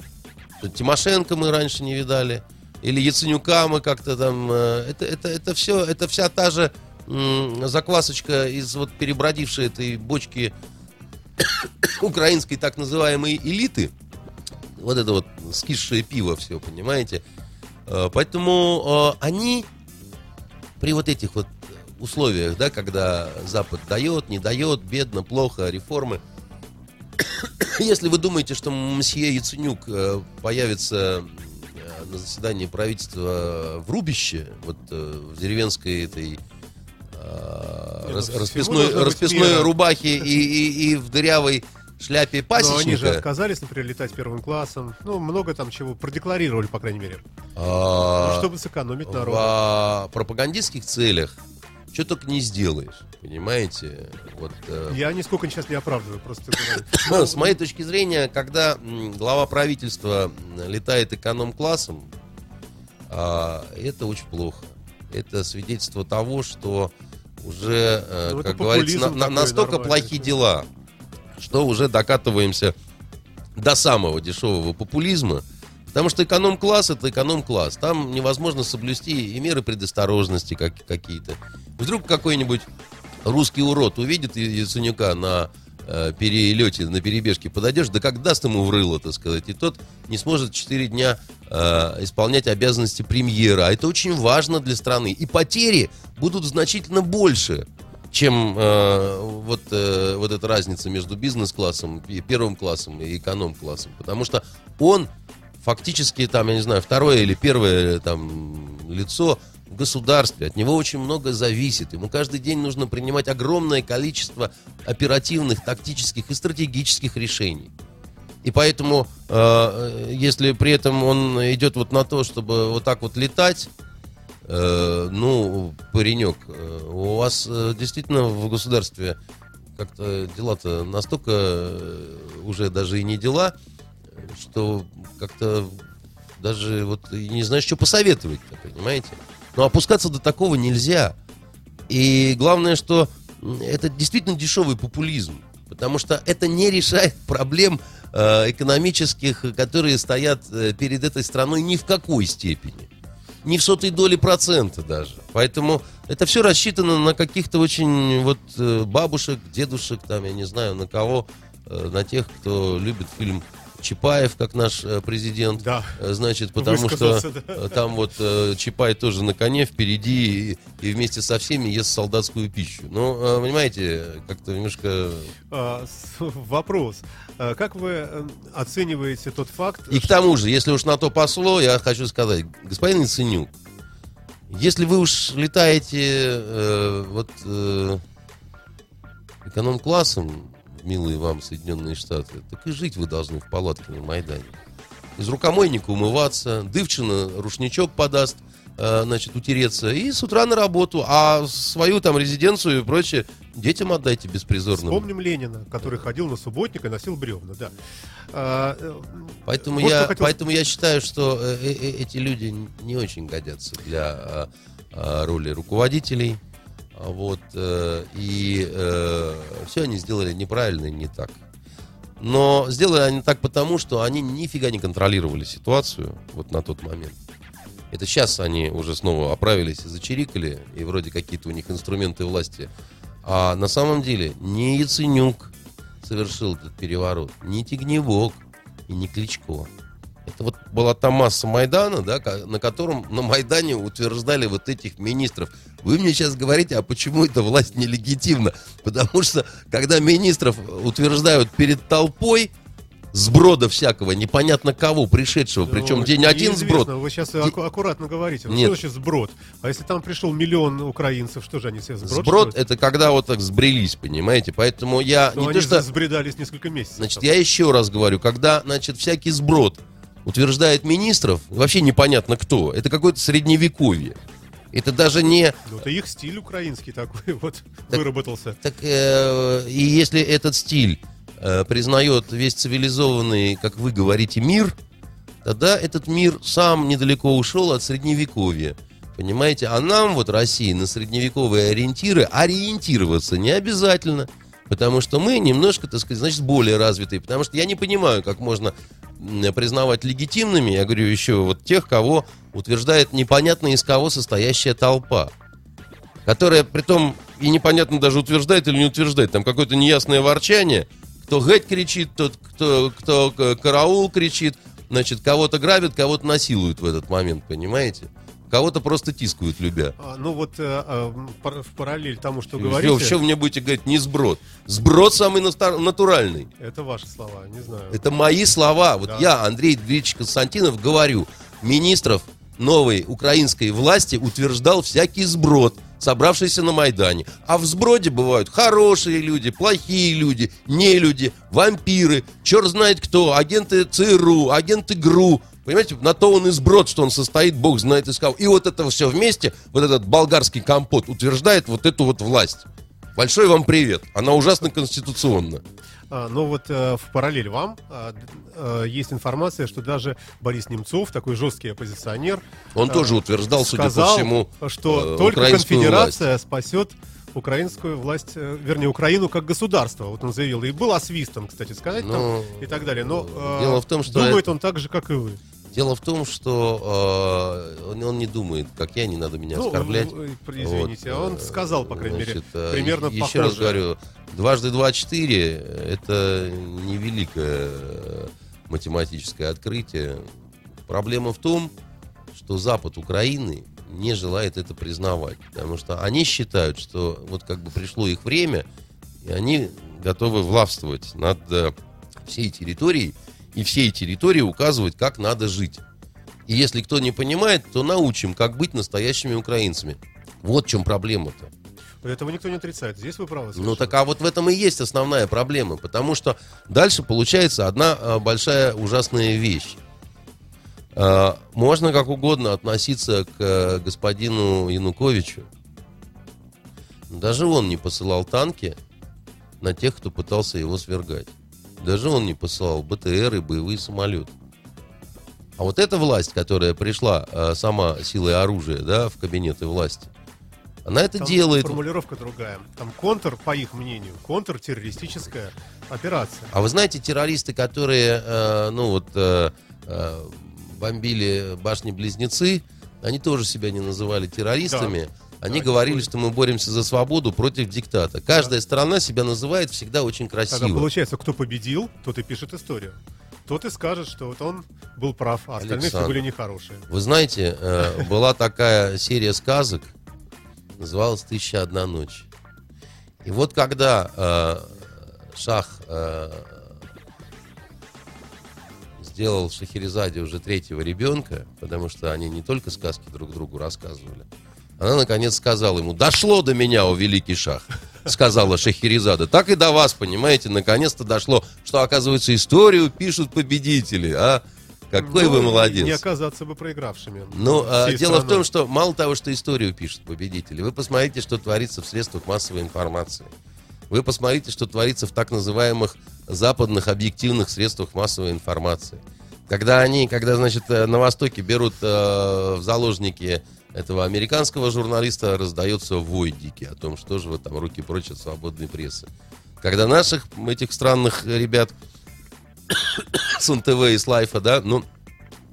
Тимошенко мы раньше не видали. Или Яценюка мы как-то там... Это, это, это все, это вся та же м- заквасочка из вот перебродившей этой бочки украинской так называемой элиты. Вот это вот скисшее пиво все, понимаете? Поэтому они при вот этих вот условиях, да, когда Запад дает, не дает, бедно, плохо, реформы. Если вы думаете, что мсье Яценюк появится на заседании правительства в Рубище, вот в деревенской этой Раз, расписной расписной рубахе и, и, и в дырявой шляпе пасечника. Но они же отказались, например, летать первым классом. Ну, много там чего продекларировали, по крайней мере. А, ну, чтобы сэкономить народ. В пропагандистских целях что только не сделаешь, понимаете? Вот, э... Я нисколько сейчас не оправдываю. Просто... ну, с моей точки зрения, когда глава правительства летает эконом-классом, э, это очень плохо. Это свидетельство того, что уже, э, ну, как говорится, на, на, настолько плохие дела, что уже докатываемся до самого дешевого популизма. Потому что эконом-класс — это эконом-класс. Там невозможно соблюсти и меры предосторожности как, какие-то. Вдруг какой-нибудь русский урод увидит Яценюка на э, перелете, на перебежке подойдешь, да как даст ему в рыло, так сказать. И тот не сможет четыре дня э, исполнять обязанности премьера. А это очень важно для страны. И потери будут значительно больше, чем э, вот, э, вот эта разница между бизнес-классом, и первым классом и эконом-классом. Потому что он... фактически, там, я не знаю, второе или первое там, лицо в государстве. От него очень много зависит. Ему каждый день нужно принимать огромное количество оперативных, тактических и стратегических решений. И поэтому, э, если при этом он идет вот на то, чтобы вот так вот летать, э, ну, паренек, э, у вас э, действительно в государстве как-то дела-то настолько э, уже даже и не дела, что как-то даже вот не знаешь, что посоветовать-то, понимаете? Но опускаться до такого нельзя. И главное, что это действительно дешевый популизм, потому что это не решает проблем э, экономических, которые стоят перед этой страной ни в какой степени. Ни в сотой доли процента даже. Поэтому это все рассчитано на каких-то очень вот бабушек, дедушек, там, я не знаю, на кого, э, на тех, кто любит фильм Чапаев, как наш президент, да. Значит, потому что да. Там вот Чапай тоже на коне впереди и, и вместе со всеми ест солдатскую пищу. Ну, понимаете, как-то немножко... А, вопрос. Как вы оцениваете тот факт... И что... к тому же, если уж на то пошло, я хочу сказать, господин Яценюк, если вы уж летаете э, вот э, эконом-классом, милые вам Соединенные Штаты, так и жить вы должны в палатке на Майдане. Из рукомойника умываться, дывчина рушничок подаст, э, значит, утереться, и с утра на работу, а свою там резиденцию и прочее детям отдайте беспризорным. Вспомним Ленина, который ходил на субботник и носил бревна, да. А, поэтому, вот я, хотел... поэтому я считаю, что э, э, эти люди не очень годятся для э, роли руководителей. Вот, э, и э, все они сделали неправильно и не так. Но сделали они так потому, что они нифига не контролировали ситуацию вот на тот момент. Это сейчас они уже снова оправились и зачирикали, и вроде какие-то у них инструменты власти. А на самом деле не Яценюк совершил этот переворот, не Тигневок и не Кличко. Это вот была та масса Майдана, да, на котором на Майдане утверждали вот этих министров. Вы мне сейчас говорите, а почему эта власть нелегитимна? Потому что, когда министров утверждают перед толпой, сброда всякого, непонятно кого, пришедшего, ну, причем день один сброд. Вы сейчас Ди... аккуратно говорите, вот. Нет. Что значит сброд? А если там пришел миллион украинцев, что же они все сброд? Сброд — это когда вот так сбрелись, понимаете? Поэтому я... Но не они то, что... сбредались несколько месяцев. Значит, там. Я еще раз говорю, когда, значит, всякий сброд утверждает министров, вообще непонятно кто. Это какое-то средневековье. Это даже не... Ну, это их стиль украинский такой вот так, выработался. Так, э, и если этот стиль э, признает весь цивилизованный, как вы говорите, мир, тогда этот мир сам недалеко ушел от средневековья. Понимаете? А нам, вот России, на средневековые ориентиры ориентироваться не обязательно. Потому что мы немножко, так сказать, значит, более развитые. Потому что я не понимаю, как можно признавать легитимными, я говорю еще, вот тех, кого утверждает непонятно из кого состоящая толпа, которая, притом, и непонятно даже утверждает или не утверждает, там какое-то неясное ворчание, кто «Гэть» кричит, тот, кто, кто «Караул» кричит, значит, кого-то грабят, кого-то насилуют в этот момент, понимаете? Кого-то просто тискают, любя. А, ну вот а, а, в параллель тому, что говорите... Все, вы мне будете говорить, не сброд. Сброд самый настар- натуральный. Это ваши слова, не знаю. Это мои слова. Вот да. Я, Андрей Дмитриевич Константинов, говорю, министров новой украинской власти утверждал всякий сброд. собравшиеся на Майдане. А в сброде бывают хорошие люди, плохие люди, нелюди, вампиры, черт знает кто, агенты ЦРУ, агенты ГРУ. Понимаете, на то он и сброд, что он состоит, бог знает из кого. И вот это все вместе, вот этот болгарский компот утверждает вот эту вот власть. Большой вам привет. Она ужасно конституционна. А, но вот э, в параллель вам э, э, есть информация, что даже Борис Немцов, такой жесткий оппозиционер, он э, тоже утверждал, сказал, судя по всему, что э, только конфедерация власть. спасет украинскую власть, э, вернее, Украину как государство. Вот он заявил. И был освистом, кстати сказать, но... там, и так далее. Но э, дело в том, что думает это... он так же, как и вы. Дело в том, что э, он, он не думает, как я, не надо меня ну, оскорблять. Извините, вот, он сказал, по крайней значит, мере, примерно похоже. Еще раз говорю, дважды два четыре – это невеликое математическое открытие. Проблема в том, что Запад Украины не желает это признавать, потому что они считают, что вот как бы пришло их время, и они готовы властвовать над всей территорией, и всей территории указывать, как надо жить. И если кто не понимает, то научим, как быть настоящими украинцами. Вот в чем проблема-то. Этого никто не отрицает. Здесь вы правы. Совершенно. Ну так, а вот в этом и есть основная проблема. Потому что дальше получается одна большая ужасная вещь. Можно как угодно относиться к господину Януковичу. Даже он не посылал танки на тех, кто пытался его свергать. Даже он не посылал БТР и боевые самолеты. А вот эта власть, которая пришла э, сама силой оружия, да, в кабинеты власти, она это там делает. Формулировка другая. Там контр, по их мнению, контртеррористическая операция. А вы знаете, террористы, которые э, ну вот, э, э, бомбили башни-близнецы, они тоже себя не называли террористами. Да. Они да, говорили, что мы боремся за свободу против диктата. Каждая да. сторона себя называет всегда очень красиво. Тогда получается, кто победил, тот и пишет историю. Тот и скажет, что вот он был прав, а остальные все были нехорошие. Вы знаете, была такая серия сказок, называлась «Тысяча одна ночь». И вот когда Шах сделал в Шахерезаде уже третьего ребенка, потому что они не только сказки друг другу рассказывали, она, наконец, сказала ему: «Дошло до меня, о великий шах», сказала Шахерезада. «Так и до вас, понимаете, наконец-то дошло, что, оказывается, историю пишут победители, а? Какой ну, вы молодец!» Не оказаться бы проигравшими. Ну, а, дело в том, что мало того, что историю пишут победители, вы посмотрите, что творится в средствах массовой информации. Вы посмотрите, что творится в так называемых западных объективных средствах массовой информации. Когда они, когда, значит, на Востоке берут э, в заложники этого американского журналиста, раздается вой дикий о том, что же вы там, руки прочь от свободной прессы. Когда наших, этих странных ребят с эн тэ вэ и с Лайфа, да, ну,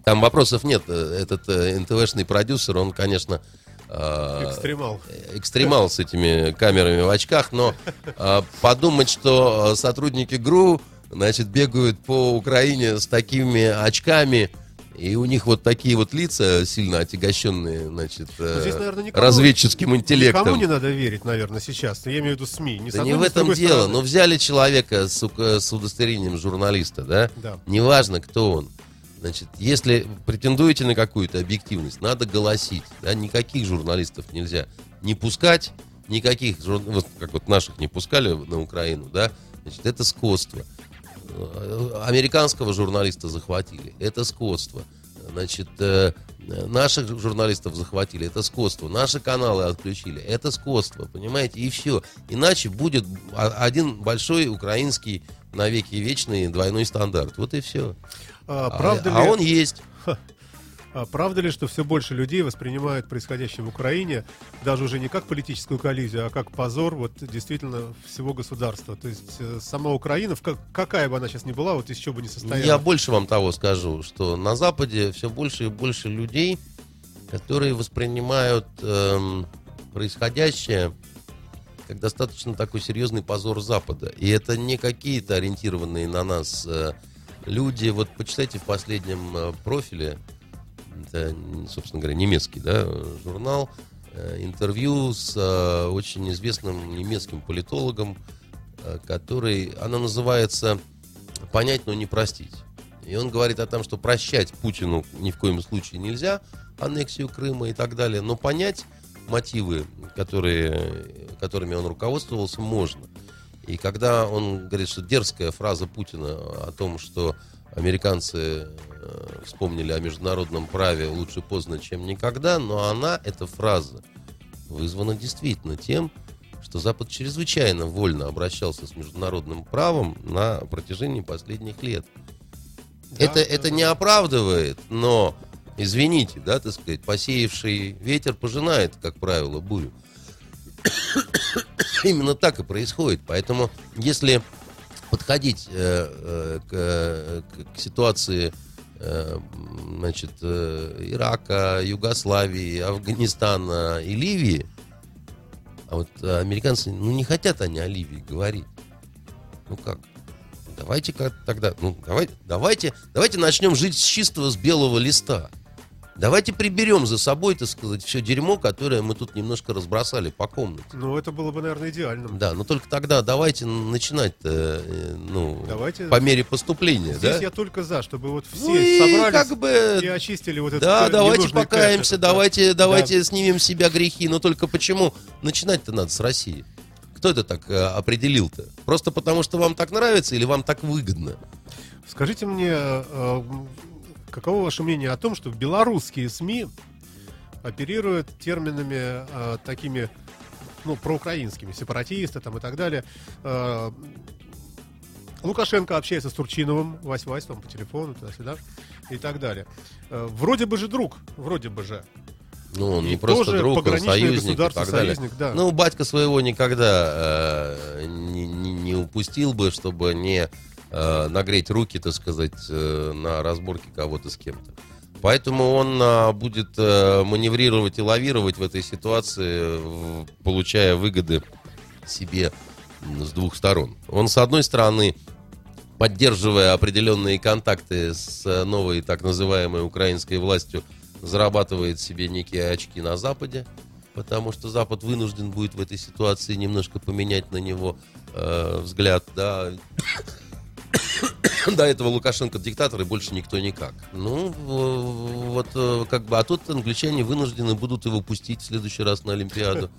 там вопросов нет. Этот эн тэ вэ-шный продюсер, он, конечно, э, экстремал. экстремал с этими камерами в очках, но э, подумать, что сотрудники ГРУ, значит, бегают по Украине с такими очками, и у них вот такие вот лица, сильно отягощенные, значит, здесь, наверное, никому, разведческим интеллектом. Никому не надо верить, наверное, сейчас. Я имею в виду СМИ. Не да не в этом дело. Стороны. Но взяли человека с, с удостоверением журналиста, да? Да. Неважно, кто он. Значит, если претендуете на какую-то объективность, надо голосить. Да? Никаких журналистов нельзя не пускать. Никаких, вот, как вот наших не пускали на Украину, да? Значит, это скотство. Американского журналиста захватили. Это скотство. Значит, э, наших журналистов захватили. Это скотство. Наши каналы отключили. Это скотство. Понимаете? И все. Иначе будет один большой украинский навеки вечный двойной стандарт. Вот и все. А, правда а, ли... а он есть. А правда ли, что все больше людей воспринимают происходящее в Украине даже уже не как политическую коллизию, а как позор вот, действительно всего государства? То есть сама Украина, какая бы она сейчас ни была, вот из чего бы ни состояла. Я больше вам того скажу, что на Западе все больше и больше людей, которые воспринимают эм, происходящее как достаточно такой серьезный позор Запада. И это не какие-то ориентированные на нас э, люди. Вот почитайте в последнем э, профиле, это, собственно говоря, немецкий, да, журнал, интервью с очень известным немецким политологом, который, оно называется «Понять, но не простить». И он говорит о том, что прощать Путину ни в коем случае нельзя, аннексию Крыма и так далее, но понять мотивы, которые, которыми он руководствовался, можно. И когда он говорит, что дерзкая фраза Путина о том, что американцы вспомнили о международном праве лучше поздно, чем никогда, но она, эта фраза, вызвана действительно тем, что Запад чрезвычайно вольно обращался с международным правом на протяжении последних лет. Да, это, да, это не оправдывает, но, извините, да, так сказать, посеявший ветер пожинает, как правило, бурю. Именно так и происходит. Поэтому, если подходить э, э, к, к ситуации э, значит, э, Ирака, Югославии, Афганистана и Ливии, а вот американцы, ну, не хотят они о Ливии говорить. Ну как? Давайте как тогда, ну, давайте, давайте, давайте начнем жить с чистого, с белого листа. Давайте приберем за собой, так сказать, все дерьмо, которое мы тут немножко разбросали по комнате. Ну, это было бы, наверное, идеально. Да, но только тогда давайте начинать, ну, давайте... по мере поступления. Здесь да? Я только за, чтобы вот все ну собрались и, как бы... и очистили вот этот да, давайте покаемся, этот, давайте, да. давайте снимем с себя грехи. Но только почему начинать-то надо с России? Кто это так определил-то? Просто потому, что вам так нравится или вам так выгодно? Скажите мне... Каково ваше мнение о том, что белорусские СМИ оперируют терминами э, такими, ну, проукраинскими, сепаратисты там и так далее? Э, Лукашенко общается с Турчиновым, вась-вась там по телефону, туда-сюда и так далее. Э, вроде бы же друг, вроде бы же. Ну, он и не просто друг, он союзник и так далее. Да. Ну, батька своего никогда э, не, не, не упустил бы, чтобы не... нагреть руки, так сказать, на разборке кого-то с кем-то. Поэтому он будет маневрировать и лавировать в этой ситуации, получая выгоды себе с двух сторон. Он, с одной стороны, поддерживая определенные контакты с новой так называемой украинской властью, зарабатывает себе некие очки на Западе, потому что Запад вынужден будет в этой ситуации немножко поменять на него э, взгляд, да. До этого Лукашенко диктатор и больше никто никак. Ну, вот как бы. А тут англичане вынуждены будут его пустить в следующий раз на Олимпиаду.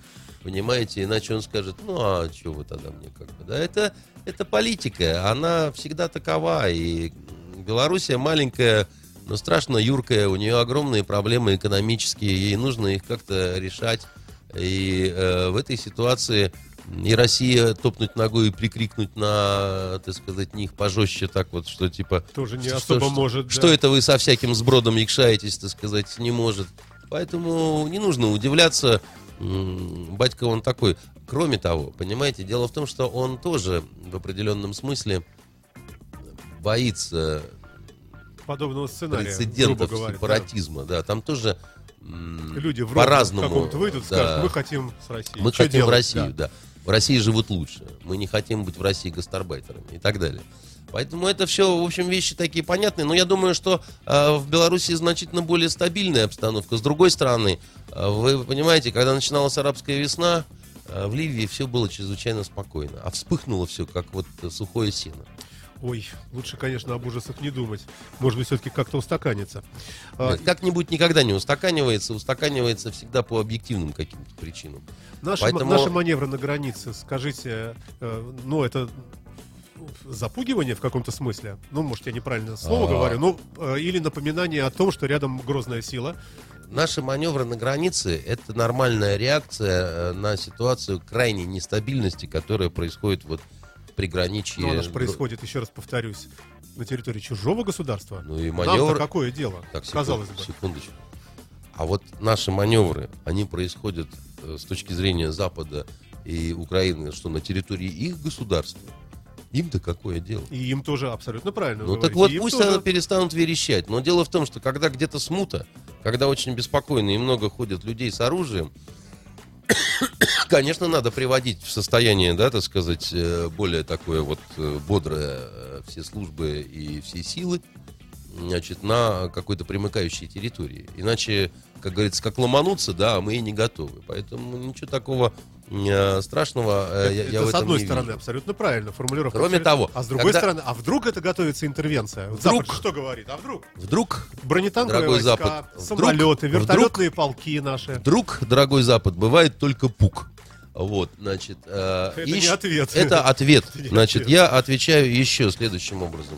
Понимаете, иначе он скажет: ну, а что вы тогда мне как бы? Да, это, это политика, она всегда такова. И Белоруссия маленькая, но страшно юркая. У нее огромные проблемы экономические, ей нужно их как-то решать. И э, в этой ситуации... И Россия топнуть ногой и прикрикнуть на, так сказать, них пожестче так вот, что типа... Тоже не что, особо что, может, да. Что это вы со всяким сбродом якшаетесь, так сказать, не может. Поэтому не нужно удивляться. Батька он такой. Кроме того, понимаете, дело в том, что он тоже в определенном смысле боится... подобного сценария, прецедентов сепаратизма. Да. Да, там тоже... Люди в по-разному выйдут, да, скажут: мы хотим с Россией. Мы что хотим делать? В Россию, да. да. В России живут лучше. Мы не хотим быть в России гастарбайтерами и так далее. Поэтому это все, в общем, вещи такие понятные. Но я думаю, что э, в Беларуси значительно более стабильная обстановка. С другой стороны, э, вы понимаете, когда начиналась арабская весна, э, в Ливии все было чрезвычайно спокойно. А вспыхнуло все, как вот сухое сено. Ой, лучше, конечно, об ужасах не думать. Может быть, все-таки как-то устаканится. Нет, как-нибудь никогда не устаканивается. Устаканивается всегда по объективным каким-то причинам. Наши, Поэтому... наши маневры на границе, скажите, ну, это запугивание в каком-то смысле? Ну, может, я неправильно слово А-а-а. говорю. Ну, или напоминание о том, что рядом грозная сила. Наши маневры на границе — это нормальная реакция на ситуацию крайней нестабильности, которая происходит вот приграничье. Но оно же происходит, еще раз повторюсь, на территории чужого государства. Ну и маневр... Нам-то какое дело, так, секунд... казалось бы. Секундочку. А вот наши маневры, они происходят э, с точки зрения Запада и Украины, что на территории их государства. Им-то какое дело? И им тоже абсолютно правильно. Ну так вот, пусть тоже... перестанут верещать. Но дело в том, что когда где-то смута, когда очень беспокойно и много ходят людей с оружием, конечно, надо приводить в состояние, да, так сказать, более такое вот бодрое все службы и все силы. значит, на какой-то примыкающей территории. Иначе, как говорится, как ломануться, да, мы и не готовы. Поэтому ничего такого страшного это, я, это я в этом не вижу. Это с одной стороны абсолютно правильно формулировка. Кроме того, а с другой когда... стороны, а вдруг это готовится интервенция? Вот вдруг, Запад что говорит? А вдруг? Вдруг, бронетанковые войска, Запад, самолеты, вдруг, вертолетные вдруг, полки наши. Вдруг, дорогой Запад, бывает только пук. Вот, значит, э, это и не ответ. Это ответ. Это значит, ответ. Я отвечаю еще следующим образом.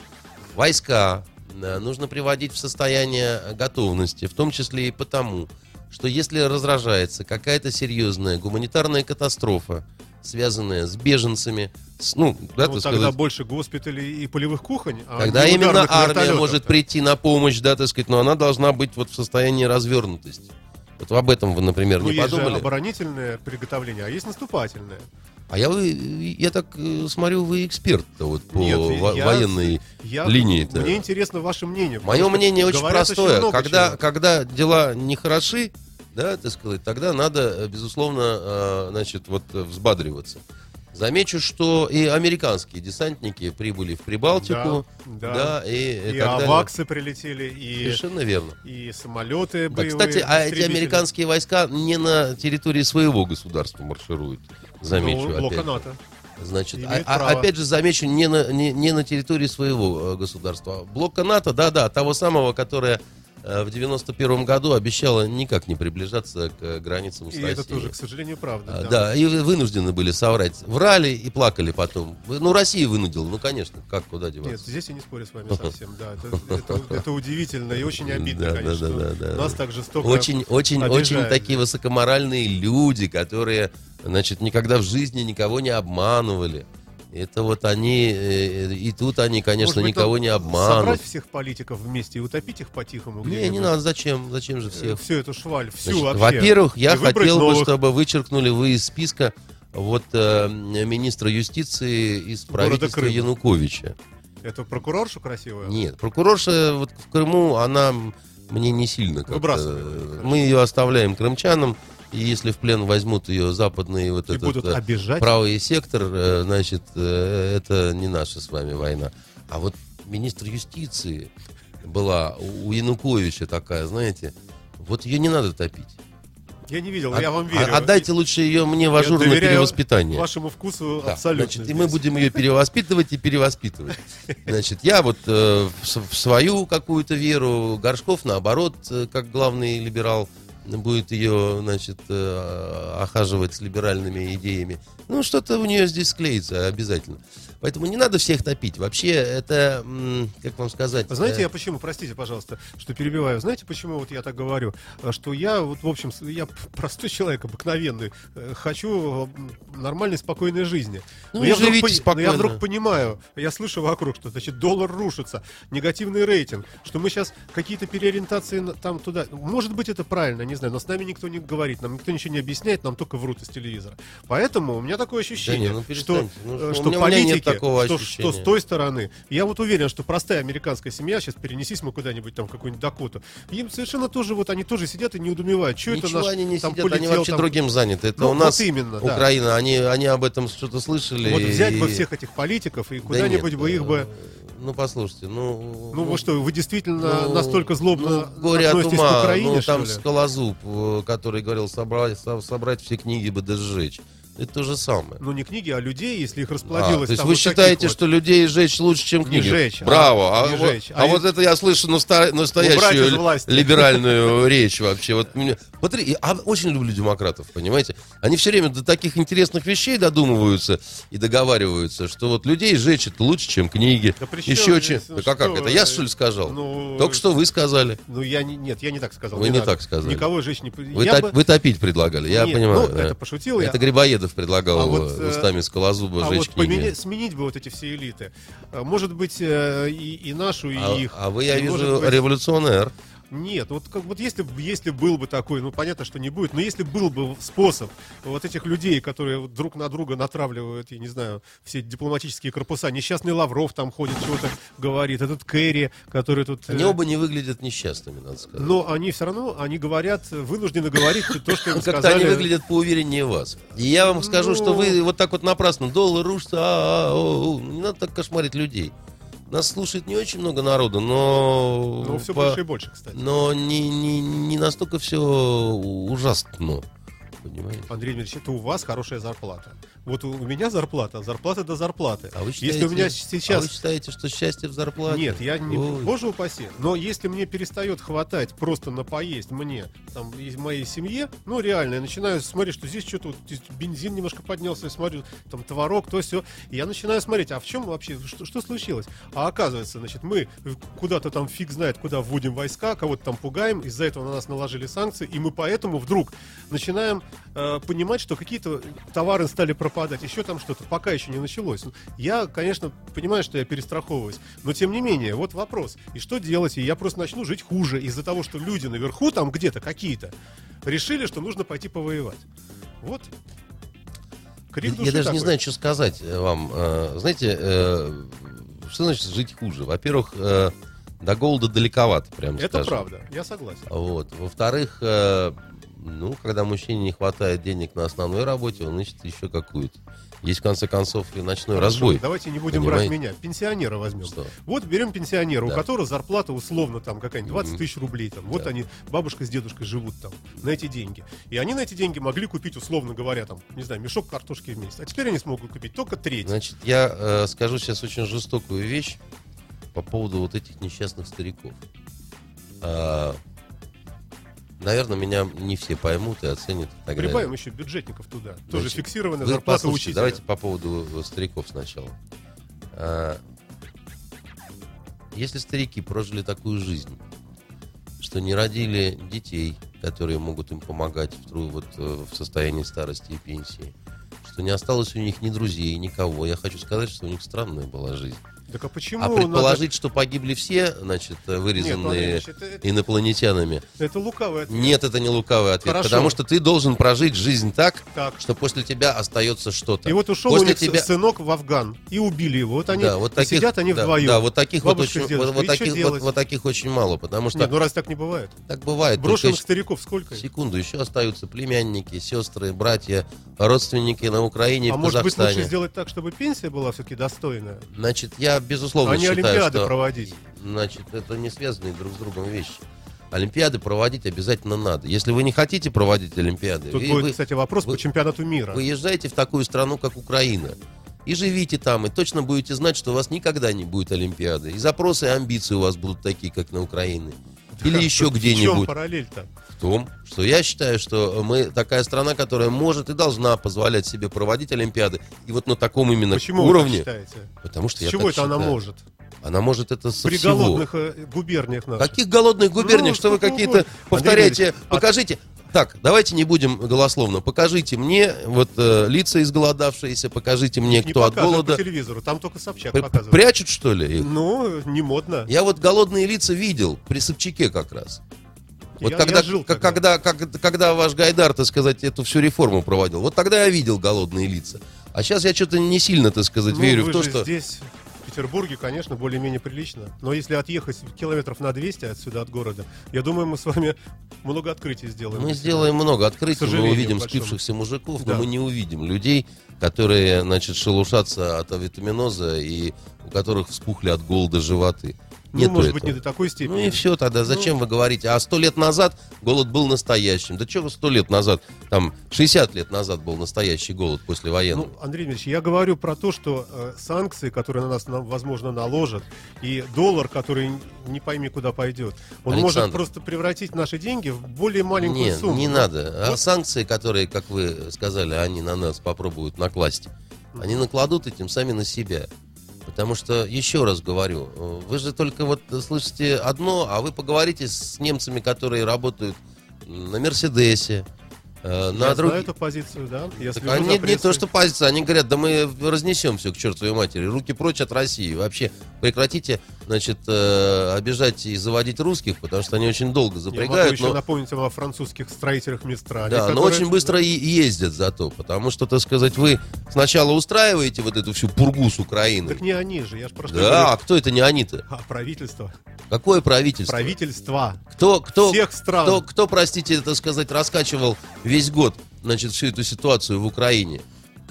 Войска нужно приводить в состояние готовности, в том числе и потому, что если разражается какая-то серьезная гуманитарная катастрофа, связанная с беженцами, с, ну, да, ну, так тогда сказать, больше госпиталей и полевых кухонь. А тогда именно армия может прийти на помощь, да, так сказать, но она должна быть вот в состоянии развернутости. Вот об этом вы, например, ну, не есть подумали. Есть же оборонительное приготовление, а есть наступательное. А я, вы, я так смотрю, вы эксперт-то вот по Нет, во- я, военной я, линии-то. Мне интересно ваше мнение. Мое мнение очень простое. Очень когда, когда дела не хороши, да, так сказать, тогда надо, безусловно, значит, вот взбадриваться. Замечу, что и американские десантники прибыли в Прибалтику, да, да, да и, и, и аваксы прилетели, и совершенно верно, и самолеты боевые. Да, кстати, а эти американские войска не на территории своего государства маршируют, замечу. Ну, блока НАТО. Значит, а, а, опять же замечу, не на не, не на территории своего государства. Блока НАТО, да, да, того самого, которое в девяносто первом году обещала никак не приближаться к границам США. И это тоже, к сожалению, правда. Да. да, и вынуждены были соврать. Врали и плакали потом. Ну, Россия вынудила, ну, конечно, как, куда деваться. Нет, здесь я не спорю с вами совсем, да. Это, это, это удивительно и очень обидно, да, конечно. Да, да, да, да, нас да. так жестоко Очень, очень, очень такие высокоморальные люди, которые, значит, никогда в жизни никого не обманывали. Это вот они, и тут они, конечно, быть, никого не обманут. Собрать всех политиков вместе и утопить их по-тихому? Не, где-нибудь? Не надо, зачем, зачем же всех? Всю эту шваль, всю Значит, вообще. Во-первых, я хотел новых... бы, чтобы вычеркнули вы из списка вот э, министра юстиции из правительства Януковича. Это прокурорша красивая? Нет, прокурорша вот в Крыму, она мне не сильно как-то... Мы ее оставляем крымчанам. И если в плен возьмут ее западные вот и этот правый сектор, значит, это не наша с вами война. А вот министр юстиции была у Януковича такая, знаете, вот ее не надо топить. Я не видел, а, я вам верю. Отдайте лучше ее мне в ажурное перевоспитание. Вашему вкусу да, абсолютно. Значит, здесь. И мы будем ее перевоспитывать и перевоспитывать. Значит, я вот э, в, в свою какую-то веру, Горшков, наоборот, как главный либерал, будет ее, значит, охаживать с либеральными идеями. Ну, что-то у нее здесь склеится обязательно. Поэтому не надо всех топить. Вообще, это, как вам сказать... Знаете, э... я почему, простите, пожалуйста, что перебиваю. Знаете, почему вот я так говорю? Что я, вот, в общем, я простой человек, обыкновенный. Хочу нормальной, спокойной жизни. Ну, но я вдруг, по... но я вдруг понимаю, я слышу вокруг, что, значит, доллар рушится, негативный рейтинг, что мы сейчас какие-то переориентации там туда... Может быть, это правильно, не знаю, но с нами никто не говорит, нам никто ничего не объясняет, нам только врут из телевизора. Поэтому у меня такое ощущение, да не, ну, что, ну, что политики... Такого что, что с той стороны. Я вот уверен, что простая американская семья, сейчас перенесись мы куда-нибудь там в какую-нибудь Дакоту, им совершенно тоже, вот они тоже сидят и не недоумевают, что ничего это наш, они не там сидят, полетел, они вообще там... другим заняты. Это ну, у нас вот именно, да. Украина, они, они об этом что-то слышали. Вот взять и... бы всех этих политиков и куда-нибудь да бы их бы... Ну, послушайте, ну... Ну, вы что, вы действительно ну, настолько злобно ну, горе относитесь от ума, к Украине, ну, там Скалозуб, который говорил собрать, собрать все книги бы да сжечь. Это то же самое. Ну, не книги, а людей, если их расплодилось. А, то есть вы вот считаете, вот... что людей сжечь лучше, чем книги? Не жечь. Браво. А, не а, жечь. а, а вот и... это я слышу наста... настоящую либеральную речь вообще. Вот меня... Я очень люблю демократов, понимаете? Они все время до таких интересных вещей додумываются и договариваются, что вот людей сжечь это лучше, чем книги. Да еще чем... Ну, да как, как? Вы... Это я, что ли, сказал? Ну... Только что вы сказали. Ну, я не... Нет, я не так сказал. Вы не, не так сказали. Никого сжечь не... Вы, топ... бы... вы топить предлагали, я Нет, понимаю. Ну, да. Это пошутил я. Это Грибоедов предлагал а вот, устами Скалозуба а жечь вот книги. Поменять, сменить бы вот эти все элиты. Может быть, и, и нашу, и а, их. А вы, я и вижу, быть... революционер. Нет, вот, как, вот если, если был бы такой, ну понятно, что не будет, но если был бы способ вот этих людей, которые друг на друга натравливают, я не знаю, все дипломатические корпуса, несчастный Лавров там ходит, чего-то говорит, этот Керри, который тут... Они э... оба не выглядят несчастными, надо сказать. Но они все равно, они говорят, вынуждены говорить то, что им сказали. Как-то они выглядят поувереннее вас. И я вам скажу, что вы вот так вот напрасно, доллар рушится, не надо так кошмарить людей. Нас слушает не очень много народу, но... Но все по... больше и больше, кстати. Но не, не, не настолько все ужасно. Понимаете? Андрей Дмитриевич, это у вас хорошая зарплата. Вот у меня зарплата, зарплата до зарплаты. А вы считаете, если у меня сейчас... а вы считаете, что счастье в зарплате? Нет, я не... Ой. Боже упаси. Но если мне перестает хватать просто на поесть мне, там, из моей семье, ну, реально, я начинаю смотреть, что здесь что-то, вот, здесь бензин немножко поднялся, я смотрю, там, творог, то, все. Я начинаю смотреть, а в чем вообще, что, что случилось? А оказывается, значит, мы куда-то там фиг знает, куда вводим войска, кого-то там пугаем, из-за этого на нас наложили санкции, и мы поэтому вдруг начинаем э, понимать, что какие-то товары стали пропадать, подать, еще там что-то, пока еще не началось. Я, конечно, понимаю, что я перестраховываюсь, но тем не менее, вот вопрос. И что делать? И я просто начну жить хуже из-за того, что люди наверху, там где-то какие-то, решили, что нужно пойти повоевать. Вот. Крик души. Я даже такой. Не знаю, что сказать вам. Знаете, что значит жить хуже? Во-первых, до голода далековато, прям скажем. Это правда, я согласен. Вот. Во-вторых, ну, когда мужчине не хватает денег на основной работе, он ищет еще какую-то. Есть, в конце концов, и ночной Хорошо, разбой. Давайте не будем Понимаете? брать меня. Пенсионера возьмем. Что? Вот берем пенсионера, да. у которого зарплата условно там какая-нибудь двадцать тысяч рублей. Там. Да. Вот они, бабушка с дедушкой живут там на эти деньги. И они на эти деньги могли купить, условно говоря, там, не знаю, мешок картошки в месяц. А теперь они смогут купить только треть. Значит, я э, скажу сейчас очень жестокую вещь по поводу вот этих несчастных стариков. А- Наверное, меня не все поймут и оценят. И так Прибавим далее. еще бюджетников туда. Значит, тоже фиксированная зарплата учителя. Давайте по поводу стариков сначала. Если старики прожили такую жизнь, что не родили детей, которые могут им помогать в, вот, в состоянии старости и пенсии, что не осталось у них ни друзей, никого. Я хочу сказать, что у них странная была жизнь. Так, а, почему а предположить, надо... что погибли все, значит, вырезанные Нет, это, это... инопланетянами. Это лукавый ответ. Нет, это не лукавый ответ. Хорошо. Потому что ты должен прожить жизнь так, так, что после тебя остается что-то. И вот ушел после у них тебя... сынок в Афган, и убили его. Вот они да, вот таких, сидят, они да, вдвоем. Да, вот таких, вот, очень, вот, вот, таких вот, вот таких очень мало. Потому что... Нет, ну раз так не бывает. Так бывает. Брошенных только... стариков сколько? Секунду, еще остаются племянники, сестры, братья, родственники на Украине, а в Казахстане. А может быть лучше сделать так, чтобы пенсия была все-таки достойная? Значит, я безусловно считаю, что... А не олимпиады проводить? Значит, это не связанные друг с другом вещи. Олимпиады проводить обязательно надо. Если вы не хотите проводить олимпиады... Тут вы, будет, вы, кстати, вопрос вы, по чемпионату мира. Вы езжайте в такую страну, как Украина. И живите там, и точно будете знать, что у вас никогда не будет олимпиады. И запросы, и амбиции у вас будут такие, как на Украине. Или да, еще где-нибудь. В чем параллель-то? В том, что я считаю, что мы такая страна, которая может и должна позволять себе проводить олимпиады. И вот на таком именно Почему уровне... Почему вы так считаете? Потому что С я чего так это считаю. Она может? Она может это со При всего. голодных губерниях наших. Каких голодных губерниях? Ну, что, что вы какие-то угодно. повторяете? А покажите... Так, давайте не будем голословно. Покажите мне вот э, лица изголодавшиеся, покажите мне, не кто от голода. По телевизору, там только Собчак П- показывает. Прячут, что ли? Их? Ну, не модно. Я вот голодные лица видел при Собчаке как раз. Вот я, когда, я жил как, когда, как, когда ваш Гайдар, так сказать, эту всю реформу проводил, вот тогда я видел голодные лица. А сейчас я что-то не сильно, так сказать, ну, верю в то, что... Здесь... В Петербурге, конечно, более-менее прилично. Но если отъехать километров на двести отсюда, от города, я думаю, мы с вами много открытий сделаем. Мы сделаем много открытий, мы увидим спившихся мужиков, да. но мы не увидим людей, которые, значит, шелушатся от авитаминоза и у которых вспухли от голода животы. Ну, Нету может этого. быть, не до такой степени. Ну и все тогда. Зачем ну... вы говорите? А сто лет назад голод был настоящим. Да что вы сто лет назад? Там шестьдесят лет назад был настоящий голод послевоенный. Ну, Андрей Дмитриевич, я говорю про то, что э, санкции, которые на нас, на, возможно, наложат, и доллар, который не пойми куда пойдет, он Александр, может просто превратить наши деньги в более маленькую не, сумму. Не, не надо. А вот. санкции, которые, как вы сказали, они на нас попробуют накласть, mm. они накладут этим сами на себя. Потому что, еще раз говорю, вы же только вот слышите одно, а вы поговорите с немцами, которые работают на «Мерседесе», на Я друг... знаю эту позицию, да? Я так, они, не то, что позиция, они говорят, да мы разнесем все к чертовой матери, руки прочь от России. Вообще прекратите, значит, э, обижать и заводить русских, потому что они очень долго запрягают. Я могу еще но... напомнить вам о французских строителях Мистрали. Да, которые... но очень быстро и ездят зато, потому что, так сказать, вы сначала устраиваете вот эту всю пургу с Украины. Так не они же, я же просто... Да, говорю... а кто это не они-то? А правительство. Какое правительство? Правительство. Кто, кто, Всех стран. Кто, кто, простите, так сказать, раскачивал... весь год, значит, всю эту ситуацию в Украине.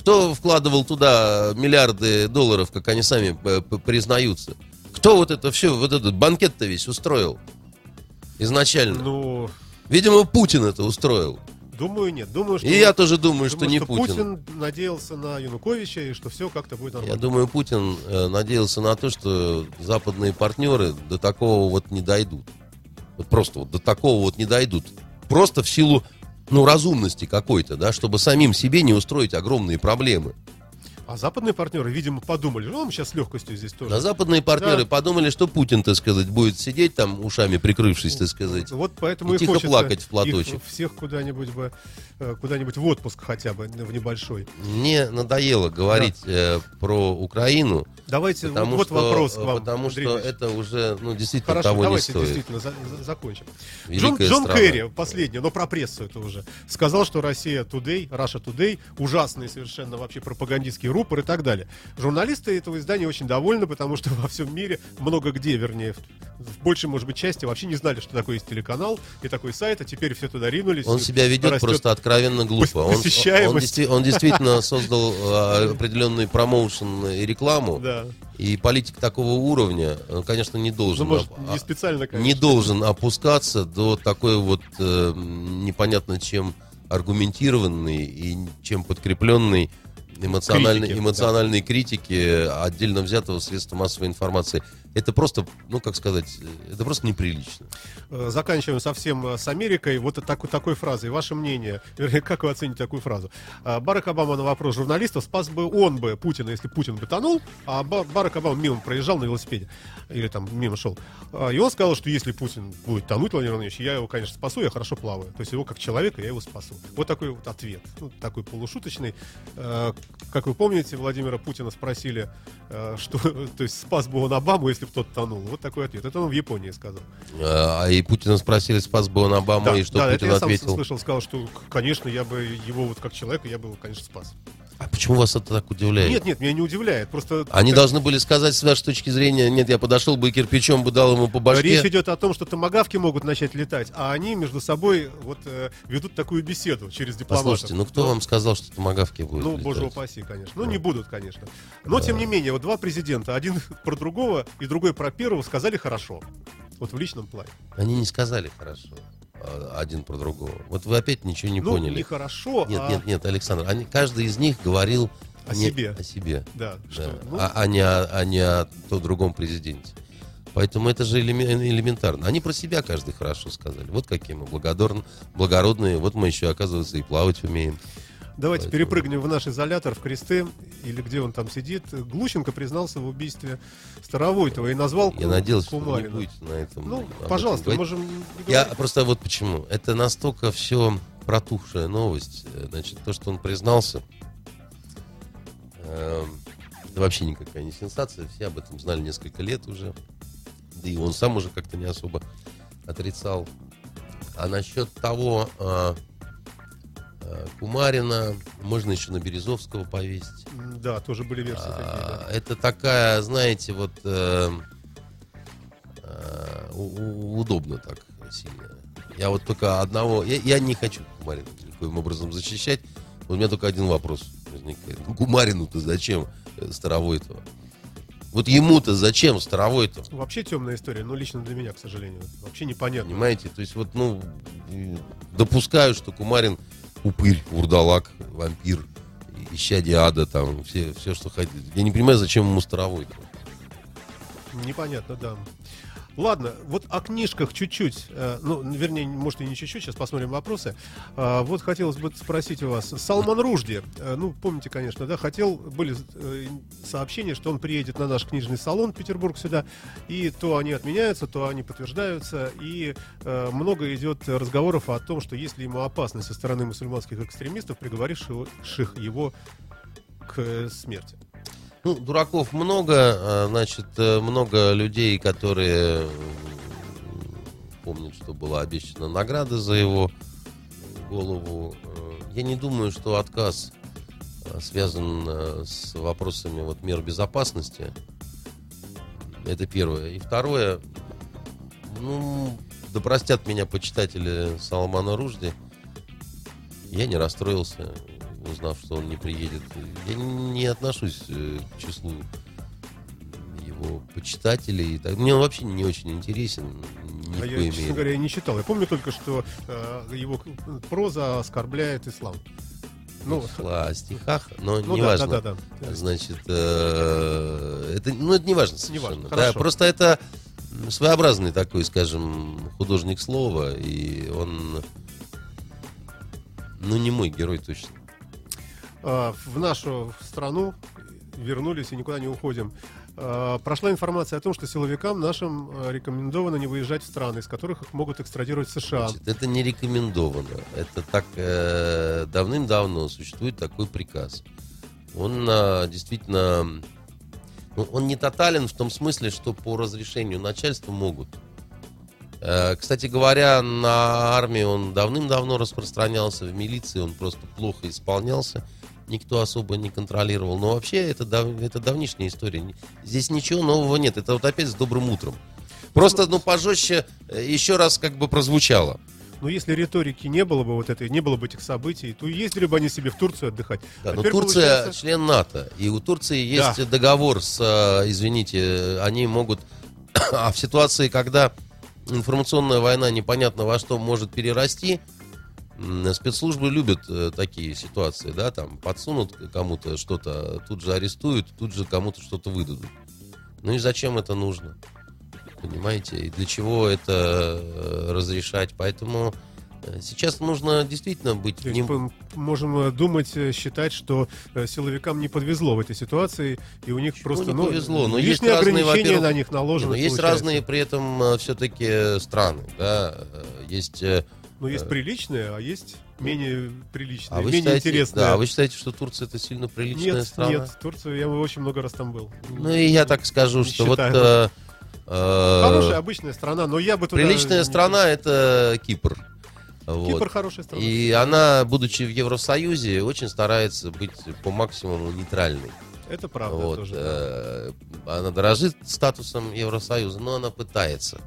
Кто вкладывал туда миллиарды долларов, как они сами признаются? Кто вот это все, вот этот банкет-то весь устроил изначально? Ну... Видимо, Путин это устроил. Думаю, нет. Думаю, что и я тоже думаю, думаю что, что не Путин. Путин надеялся на Януковича и что все как-то будет нормально. Я думаю, Путин э, надеялся на то, что западные партнеры до такого вот не дойдут. Вот просто вот до такого вот не дойдут. Просто в силу, ну, разумности какой-то, да, чтобы самим себе не устроить огромные проблемы. А западные партнеры, видимо, подумали, ну, мы сейчас с легкостью здесь тоже. А западные партнеры да. подумали, что Путин, так сказать, будет сидеть там, ушами прикрывшись, так сказать, вот поэтому и, и тихо плакать в платочек. Их всех куда-нибудь бы, куда-нибудь в отпуск хотя бы, в небольшой. Мне надоело говорить да. э, про Украину. Давайте, потому вот, что, вот вопрос к вам, Потому Андрей что Ильич. это уже, ну, действительно Хорошо, того не стоит. Хорошо, давайте действительно за- закончим. Джон, Джон Керри, последний, но про прессу это уже, сказал, что Россия Today, Russia Today, ужасные совершенно вообще пропагандистские руки, и так далее. Журналисты этого издания очень довольны, потому что во всем мире, много где, вернее, в большей, может быть, части вообще не знали, что такое есть телеканал и такой сайт, а теперь все туда ринулись. Он себя ведет растет... просто откровенно глупо. Он, он, он, действи- он действительно создал определенный промоушен и рекламу. Да. И политик такого уровня, конечно, не должен, ну, может, не специально, конечно. не должен опускаться до такой вот э, непонятно чем аргументированной и чем подкрепленной эмоциональной критики, эмоциональной да. критики отдельно взятого средства массовой информации. Это просто, ну, как сказать, это просто неприлично. Заканчиваем совсем с Америкой. Вот такой, такой фразой. Ваше мнение, вернее, как вы оцените такую фразу? Барак Обама на вопрос журналистов: спас бы он бы Путина, если Путин бы тонул, а Барак Обама мимо проезжал на велосипеде, или там мимо шел. И он сказал, что если Путин будет тонуть, Владимир Владимирович, я его, конечно, спасу, я хорошо плаваю. То есть его как человека я его спасу. Вот такой вот ответ. Ну, такой полушуточный. Как вы помните, Владимира Путина спросили, что, то есть, спас бы он Обаму, если бы тот тонул. Вот такой ответ. Это он в Японии сказал. А и Путина спросили, спас бы он Обаму, да, и что да, Путин ответил? Да, это я сам слышал, сказал, что, конечно, я бы его вот как человека, я бы его, конечно, спас. А почему вас это так удивляет? Нет, нет, меня не удивляет. Просто они так... должны были сказать с вашей точки зрения, нет, я подошел бы и кирпичом бы дал ему по башке. Речь идет о том, что томагавки могут начать летать, а они между собой вот э, ведут такую беседу через дипломатов. Послушайте, ну кто ну, вам сказал, что томагавки будут ну, летать? Ну, боже упаси, конечно. Ну, ну, не будут, конечно. Но, да. тем не менее, вот два президента, один про другого и другой про первого, сказали хорошо. Вот в личном плане. Они не сказали хорошо. Один про другого. Вот вы опять ничего не ну, поняли. Ну, нехорошо. Нет, а... нет, нет, Александр. Они, каждый из них говорил о не, себе. О себе. Да. да. Что? Ну... А, а, не о, а не о то другом президенте. Поэтому это же элементарно. Они про себя каждый хорошо сказали. Вот какие мы благодарны, благородные. Вот мы еще, оказывается, и плавать умеем. Давайте Поэтому... перепрыгнем в наш изолятор, в кресты, или где он там сидит. Глущенко признался в убийстве Старовойтова и назвал Кумарина. Я надеялся, что вы не будете на этом. Ну, пожалуйста, этом можем... Я просто вот почему. Это настолько все протухшая новость. Значит, то, что он признался, э, это вообще никакая не сенсация. Все об этом знали несколько лет уже. Да и он сам уже как-то не особо отрицал. А насчет того... Э, Кумарина, можно еще на Березовского повесить. Да, тоже были версии а, такие, да. Это такая, знаете, вот э, э, удобно так сильно. Я вот только одного, я, я не хочу Кумарина никаким образом защищать. У меня только один вопрос возникает. Ну, Кумарину-то зачем Старовойтова? Вот ему-то зачем Старовойтов? Вообще темная история, но лично для меня, к сожалению, вообще непонятно. Понимаете, то есть вот, ну, допускаю, что Кумарин упырь, вурдалак, вампир, исчадие ада, там, все, все, что хотите. Я не понимаю, зачем ему Старовойтов. Непонятно, да. Ладно, вот о книжках чуть-чуть, ну, вернее, может, и не чуть-чуть, сейчас посмотрим вопросы. Вот хотелось бы спросить у вас. Салман Ружди, ну, помните, конечно, да, хотел, были сообщения, что он приедет на наш книжный салон в Петербург сюда, и то они отменяются, то они подтверждаются, и много идет разговоров о том, что есть ли ему опасность со стороны мусульманских экстремистов, приговоривших его к смерти. Ну, дураков много, значит, много людей, которые помнят, что была обещана награда за его голову. Я не думаю, что отказ связан с вопросами вот, мер безопасности. Это первое. И второе, ну, да простят меня почитатели Салмана Ружди, я не расстроился, узнав, что он не приедет. Я не отношусь к числу его его почитателей. И так. Мне он вообще не очень интересен. А я, честно мере. говоря, не читал. Я помню только, что э, его проза оскорбляет ислам. Ну, о стихах, но ну, не да, важно. Да, да, да. Значит, э, это, ну, это не важно совершенно. Не важно. Да, просто это своеобразный такой, скажем, художник слова, и он, ну, не мой герой точно. В нашу страну вернулись и никуда не уходим. Прошла информация о том, что силовикам нашим рекомендовано не выезжать в страны, из которых их могут экстрадировать США. Значит, это не рекомендовано. Это так э, давным-давно существует такой приказ. Он э, действительно... Ну, он не тотален в том смысле, что по разрешению начальства могут. Э, кстати говоря, на армии он давным-давно распространялся, в милиции он просто плохо исполнялся. Никто особо не контролировал. Но вообще это, дав... это давнишняя история. Здесь ничего нового нет. Это вот опять с добрым утром. Просто, ну, пожестче еще раз как бы прозвучало. Но если риторики не было бы вот этой, не было бы этих событий, то ездили бы они себе в Турцию отдыхать. Да, но Турция получается... член НАТО. И у Турции есть да. договор с, извините, они могут... А в ситуации, когда информационная война непонятно во что может перерасти... Спецслужбы любят такие ситуации, да, там подсунут кому-то что-то, тут же арестуют, тут же кому-то что-то выдадут. Ну и зачем это нужно? Понимаете? И для чего это разрешать? Поэтому сейчас нужно действительно быть... То есть мы можем думать, считать, что силовикам не подвезло в этой ситуации, и у них Почему просто... не повезло? Ну, но лишние есть разные, ограничения на них наложены. Но есть получается. разные при этом все-таки страны, да, есть... Ну, есть приличные, а есть менее приличные, а менее считаете, интересные. Да, а вы считаете, что Турция это сильно приличная нет, страна? Нет, нет, Турция, я очень много раз там был. Ну, и я так скажу, не что считаю. вот... Э, э, хорошая, обычная страна, но я бы туда... Приличная не... страна — это Кипр. Вот. Кипр — хорошая страна. И она, будучи в Евросоюзе, очень старается быть по максимуму нейтральной. Это правда вот, тоже. Э, она дорожит статусом Евросоюза, но она пытается.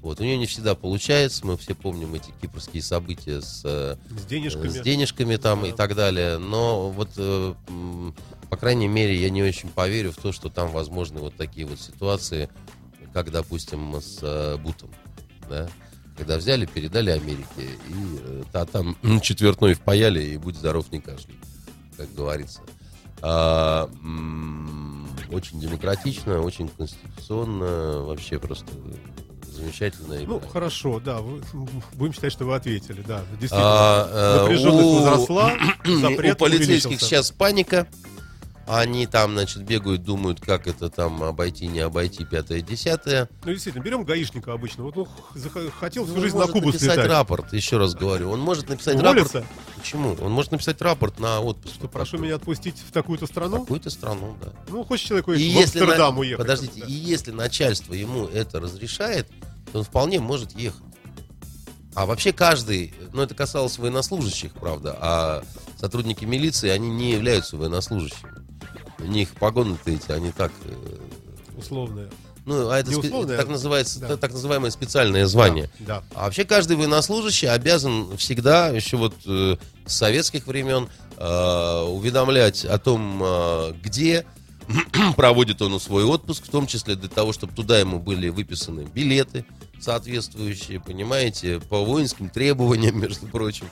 Вот, у нее не всегда получается, мы все помним эти кипрские события с, с денежками, с денежками там, да. и так далее, но вот, по крайней мере, я не очень поверю в то, что там возможны вот такие вот ситуации, как, допустим, с Бутом, да? Когда взяли, передали Америке, и а там четвертной впаяли, и будь здоров, не кашляй, как говорится. А, очень демократично, очень конституционно, вообще просто... Замечательно. Ну, игра. Хорошо, да. Вы, будем считать, что вы ответили, да. Действительно, а, напряженность у... возросла, запрет у полицейских увеличился. Сейчас паника. Они там, значит, бегают, думают, как это там обойти, не обойти, пятое, десятое. Ну, действительно, берем гаишника обычно. Вот, ну, хотел всю жизнь на Кубу слетать. Он может написать рапорт, еще раз говорю. Он может написать Уволится? рапорт. Почему? Он может написать рапорт на отпуск. Что, прошу меня отпустить в такую-то страну? В такую-то страну, да. Ну, хочет человек и в Амстердам на... уехать. Подождите, там, да. и если начальство ему это разрешает, то он вполне может ехать. А вообще каждый, ну, это касалось военнослужащих, правда, а сотрудники милиции, они не являются военнослужащими. У них погоны-то эти, они так... Условные. Ну, а это, спе- условные, это так, называется, да. так называемое специальное звание. Да, да. А вообще каждый военнослужащий обязан всегда, еще вот э, с советских времен, э, уведомлять о том, э, где проводит он свой отпуск, в том числе для того, чтобы туда ему были выписаны билеты соответствующие, понимаете, по воинским требованиям, между прочим,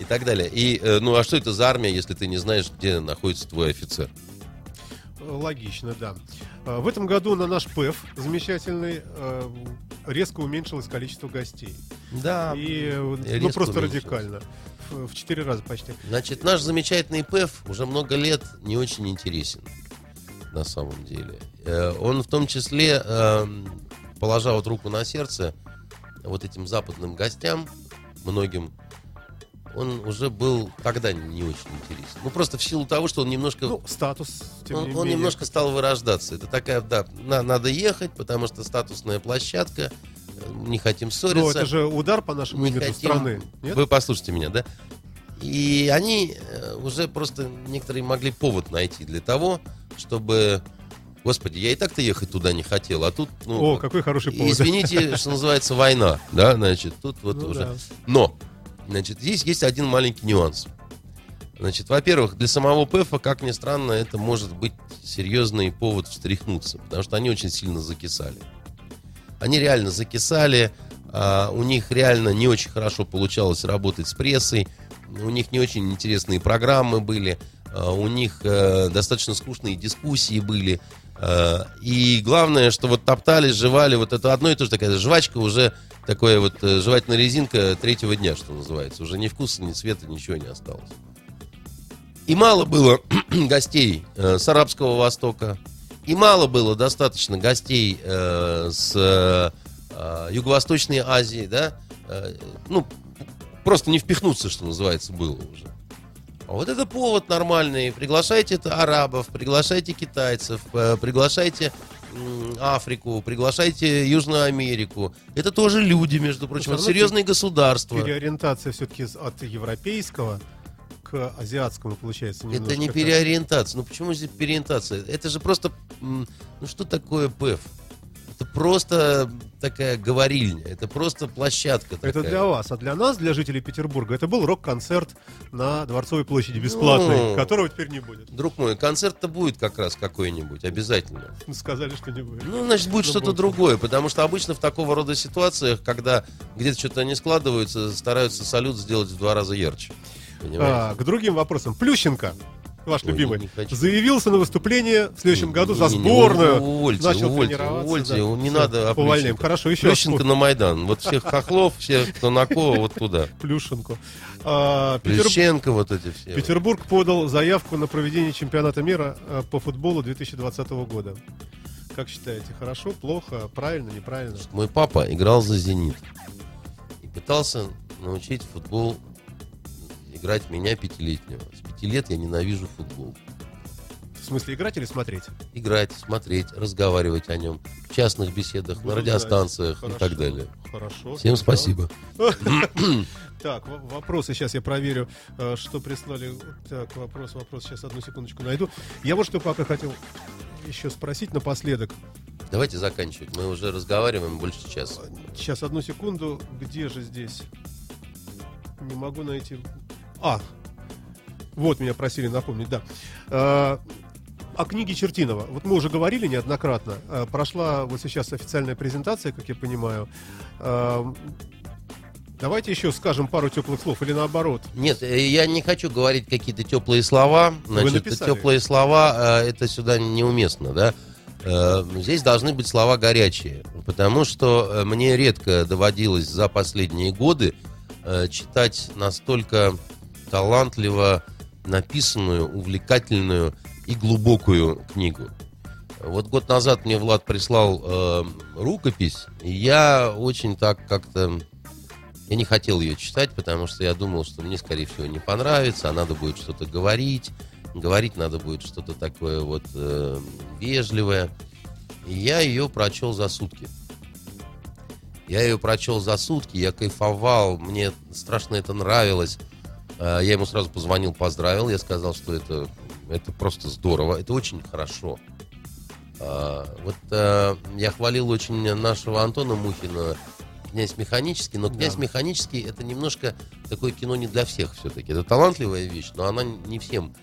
и так далее. И, э, ну, а что это за армия, если ты не знаешь, где находится твой офицер? Логично, да. В этом году на наш ПЭФ замечательный резко уменьшилось количество гостей. Да. И, ну, просто радикально. В четыре раза почти. Значит, наш замечательный ПЭФ уже много лет не очень интересен, на самом деле. Он в том числе, положа вот руку на сердце, вот этим западным гостям, многим, он уже был тогда не очень интересен. Ну, просто в силу того, что он немножко... Ну, статус, тем не менее. Он немножко стал вырождаться. Это такая, да, на, надо ехать, потому что статусная площадка, не хотим ссориться. Ну, это же удар по нашему имиджу страны. Нет? Вы послушайте меня, да? И они уже просто, некоторые могли повод найти для того, чтобы... Господи, я и так-то ехать туда не хотел, а тут... Ну, О, какой хороший повод. Извините, что называется, война, да, значит, тут вот ну, уже... Да. Но... Значит, здесь есть один маленький нюанс. Значит, во-первых, для самого ПЭФа, как ни странно, это может быть серьезный повод встряхнуться, потому что они очень сильно закисали. Они реально закисали, у них реально не очень хорошо получалось работать с прессой, у них не очень интересные программы были, у них достаточно скучные дискуссии были. И главное, что вот топтались, жевали, вот это одно и то же, такая жвачка уже, такая вот жевательная резинка третьего дня, что называется. Уже ни вкуса, ни цвета, ничего не осталось. И мало было гостей с Арабского Востока, и мало было достаточно гостей с Юго-Восточной Азии, да, ну, просто не впихнуться, что называется, было уже. А вот это повод нормальный. Приглашайте это арабов, приглашайте китайцев, приглашайте Африку, приглашайте Южную Америку. Это тоже люди, между прочим, это серьезные государства. Переориентация все-таки от европейского к азиатскому получается. Это не переориентация. Ну почему здесь переориентация? Это же просто... Ну что такое ПЭФ? Это просто такая говорильня, это просто площадка такая. Это для вас, а для нас, для жителей Петербурга, это был рок-концерт на Дворцовой площади бесплатный, ну, которого теперь не будет. Друг мой, концерт-то будет как раз какой-нибудь, обязательно. Сказали, что не будет. Ну, значит, будет что-то другое, потому что обычно в такого рода ситуациях, когда где-то что-то не складывается, стараются салют сделать в два раза ярче. А, к другим вопросам. Плющенко. Ваш Ой, любимый, заявился на выступление в следующем не, году за сборную. Не, не, увольте, начал увольте, увольте, да. не надо Увольняем, хорошо, еще Плющенко на Майдан. Вот всех хохлов, всех, кто на кого, вот туда. Плющенко. А, Плющенко, Петербург, вот эти все. Петербург подал заявку на проведение чемпионата мира по футболу две тысячи двадцатого года. Как считаете, хорошо, плохо, правильно, неправильно? Мой папа играл за «Зенит» и пытался научить футбол играть меня, пятилетнего. С пяти лет я ненавижу футбол. В смысле, играть или смотреть? Играть, смотреть, разговаривать о нем. В частных беседах, Буду на радиостанциях знать. И хорошо, так далее. Хорошо. Всем да. спасибо. Так, вопросы сейчас я проверю, что прислали. Так, вопрос, вопрос. Сейчас одну секундочку найду. Я вот что пока хотел еще спросить напоследок. Давайте заканчивать. Мы уже разговариваем больше часа. Сейчас, одну секунду. Где же здесь? Не могу найти... А, вот меня просили напомнить, да. А, о книге Чертинова. Вот мы уже говорили неоднократно. А, прошла вот сейчас официальная презентация, как я понимаю. А, давайте еще скажем пару теплых слов или наоборот. Нет, я не хочу говорить какие-то теплые слова. Значит, теплые слова, это сюда неуместно, да. Здесь должны быть слова горячие, потому что мне редко доводилось за последние годы читать настолько... талантливо написанную, увлекательную и глубокую книгу. Вот год назад мне Влад прислал э, рукопись, и я очень так как-то... Я не хотел ее читать, потому что я думал, что мне, скорее всего, не понравится, а надо будет что-то говорить. Говорить надо будет что-то такое вот э, вежливое. И я ее прочел за сутки. Я ее прочел за сутки, я кайфовал, мне страшно это нравилось. Я ему сразу позвонил, поздравил. Я сказал, что это, это просто здорово. Это очень хорошо. Вот я хвалил очень нашего Антона Мухина «Князь механический». Но «Князь да. механический» — это немножко такое кино не для всех все-таки. Это талантливая вещь, но она не всем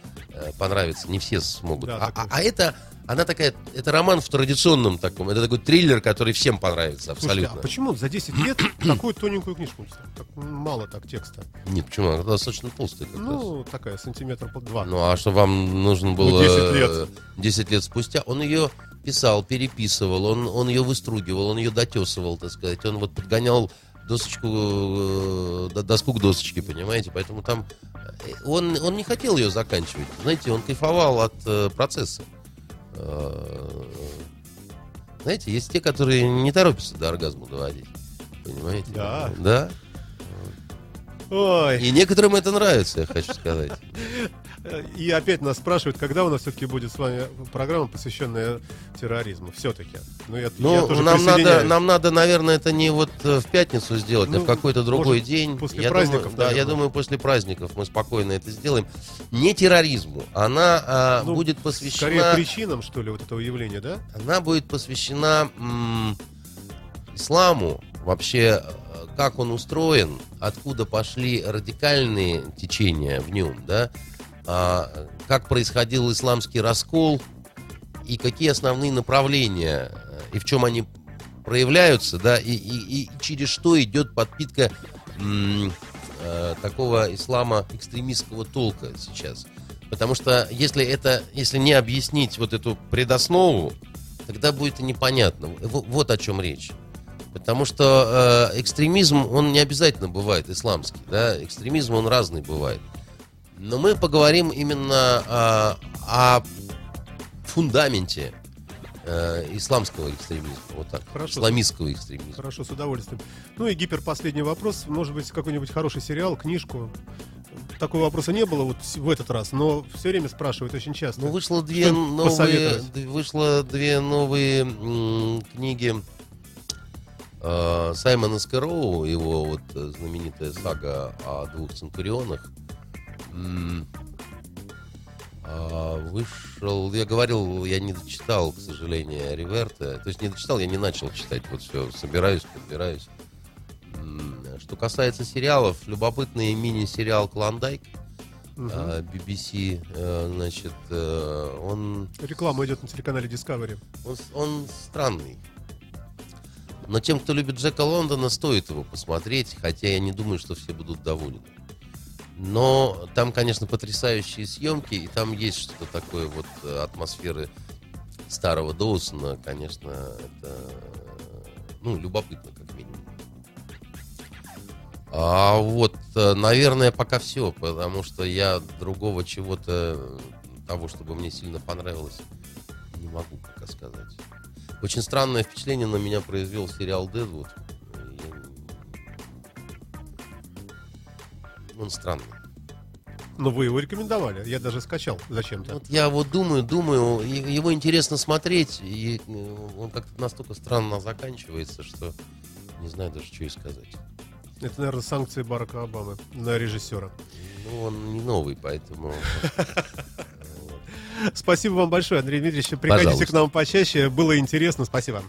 понравится. Не все смогут. Да, а, а, а это... Она такая, это роман в традиционном таком, это такой триллер, который всем понравится абсолютно. Слушайте, а почему за десять лет такую тоненькую книжку? Так, мало так текста. Нет, почему? Она достаточно толстая. Ну, раз. Такая, сантиметр под два. Ну, а что вам нужно было десять лет? десять лет спустя? Он ее писал, переписывал, он, он ее выстругивал, он ее дотесывал, так сказать. Он вот подгонял досочку, доску к досочке, понимаете? Поэтому там... Он, он не хотел ее заканчивать. Знаете, он кайфовал от процесса. Знаете, есть те, которые не торопятся до оргазма доводить. Понимаете? Да. Да? Ой. И некоторым это нравится, я хочу сказать. И опять нас спрашивают, когда у нас все-таки будет с вами программа, посвященная терроризму. Все-таки. Ну, я, ну, я тоже нам, надо, нам надо, наверное, это не вот в пятницу сделать, ну, а в какой-то другой может, день. После я праздников. Думаю, да, я думаю, после праздников мы спокойно это сделаем. Не терроризму. Она а, ну, будет посвящена... Скорее причинам, что ли, вот этого явления, да? Она будет посвящена м- исламу. Вообще, как он устроен, откуда пошли радикальные течения в нем, да? как происходил исламский раскол и какие основные направления, и в чем они проявляются, да, и, и, и через что идет подпитка м, э, такого ислама экстремистского толка сейчас. Потому что если это, если не объяснить вот эту предоснову, тогда будет и непонятно. Вот, вот о чем речь. Потому что э, экстремизм, он не обязательно бывает исламский, да, экстремизм, он разный бывает. Но мы поговорим именно э, о фундаменте э, исламского экстремизма, вот так, хорошо, исламистского экстремизма. Хорошо, с удовольствием. Ну и гиперпоследний вопрос, может быть, какой-нибудь хороший сериал, книжку. Такого вопроса не было вот в этот раз, но все время спрашивают очень часто. Ну, вышло две новые, вышло две новые м- книги э, Саймона Скэрроу, его вот знаменитая сага о двух центурионах. М- э, вышел, я говорил, я не дочитал, к сожалению, Риверта. То есть не дочитал, я не начал читать. Вот все, собираюсь, подбираюсь. Что касается сериалов, любопытный мини-сериал «Клондайк», угу. би би си, значит, он... Реклама идет на телеканале Discovery. Он, он странный. Но тем, кто любит Джека Лондона, стоит его посмотреть, хотя я не думаю, что все будут довольны. Но там, конечно, потрясающие съемки, и там есть что-то такое вот атмосферы старого Доусона, конечно, это, ну, любопытно, как минимум. А вот, наверное, пока все, потому что я другого чего-то, того, чтобы мне сильно понравилось, не могу пока сказать. Очень странное впечатление на меня произвел сериал «Дэдвуд». Я... Он странный. Но вы его рекомендовали, я даже скачал зачем-то. Вот я вот думаю, думаю, его интересно смотреть, и он как-то настолько странно заканчивается, что не знаю даже, что и сказать. Это, наверное, санкции Барака Обамы на режиссера. Ну, он не новый, поэтому... Спасибо вам большое, Андрей Дмитриевич. Приходите к нам почаще. Было интересно. Спасибо.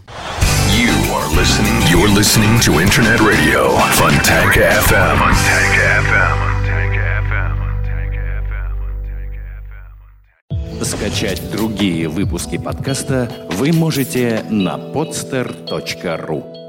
Скачать другие выпуски подкаста вы можете на podster точка ru.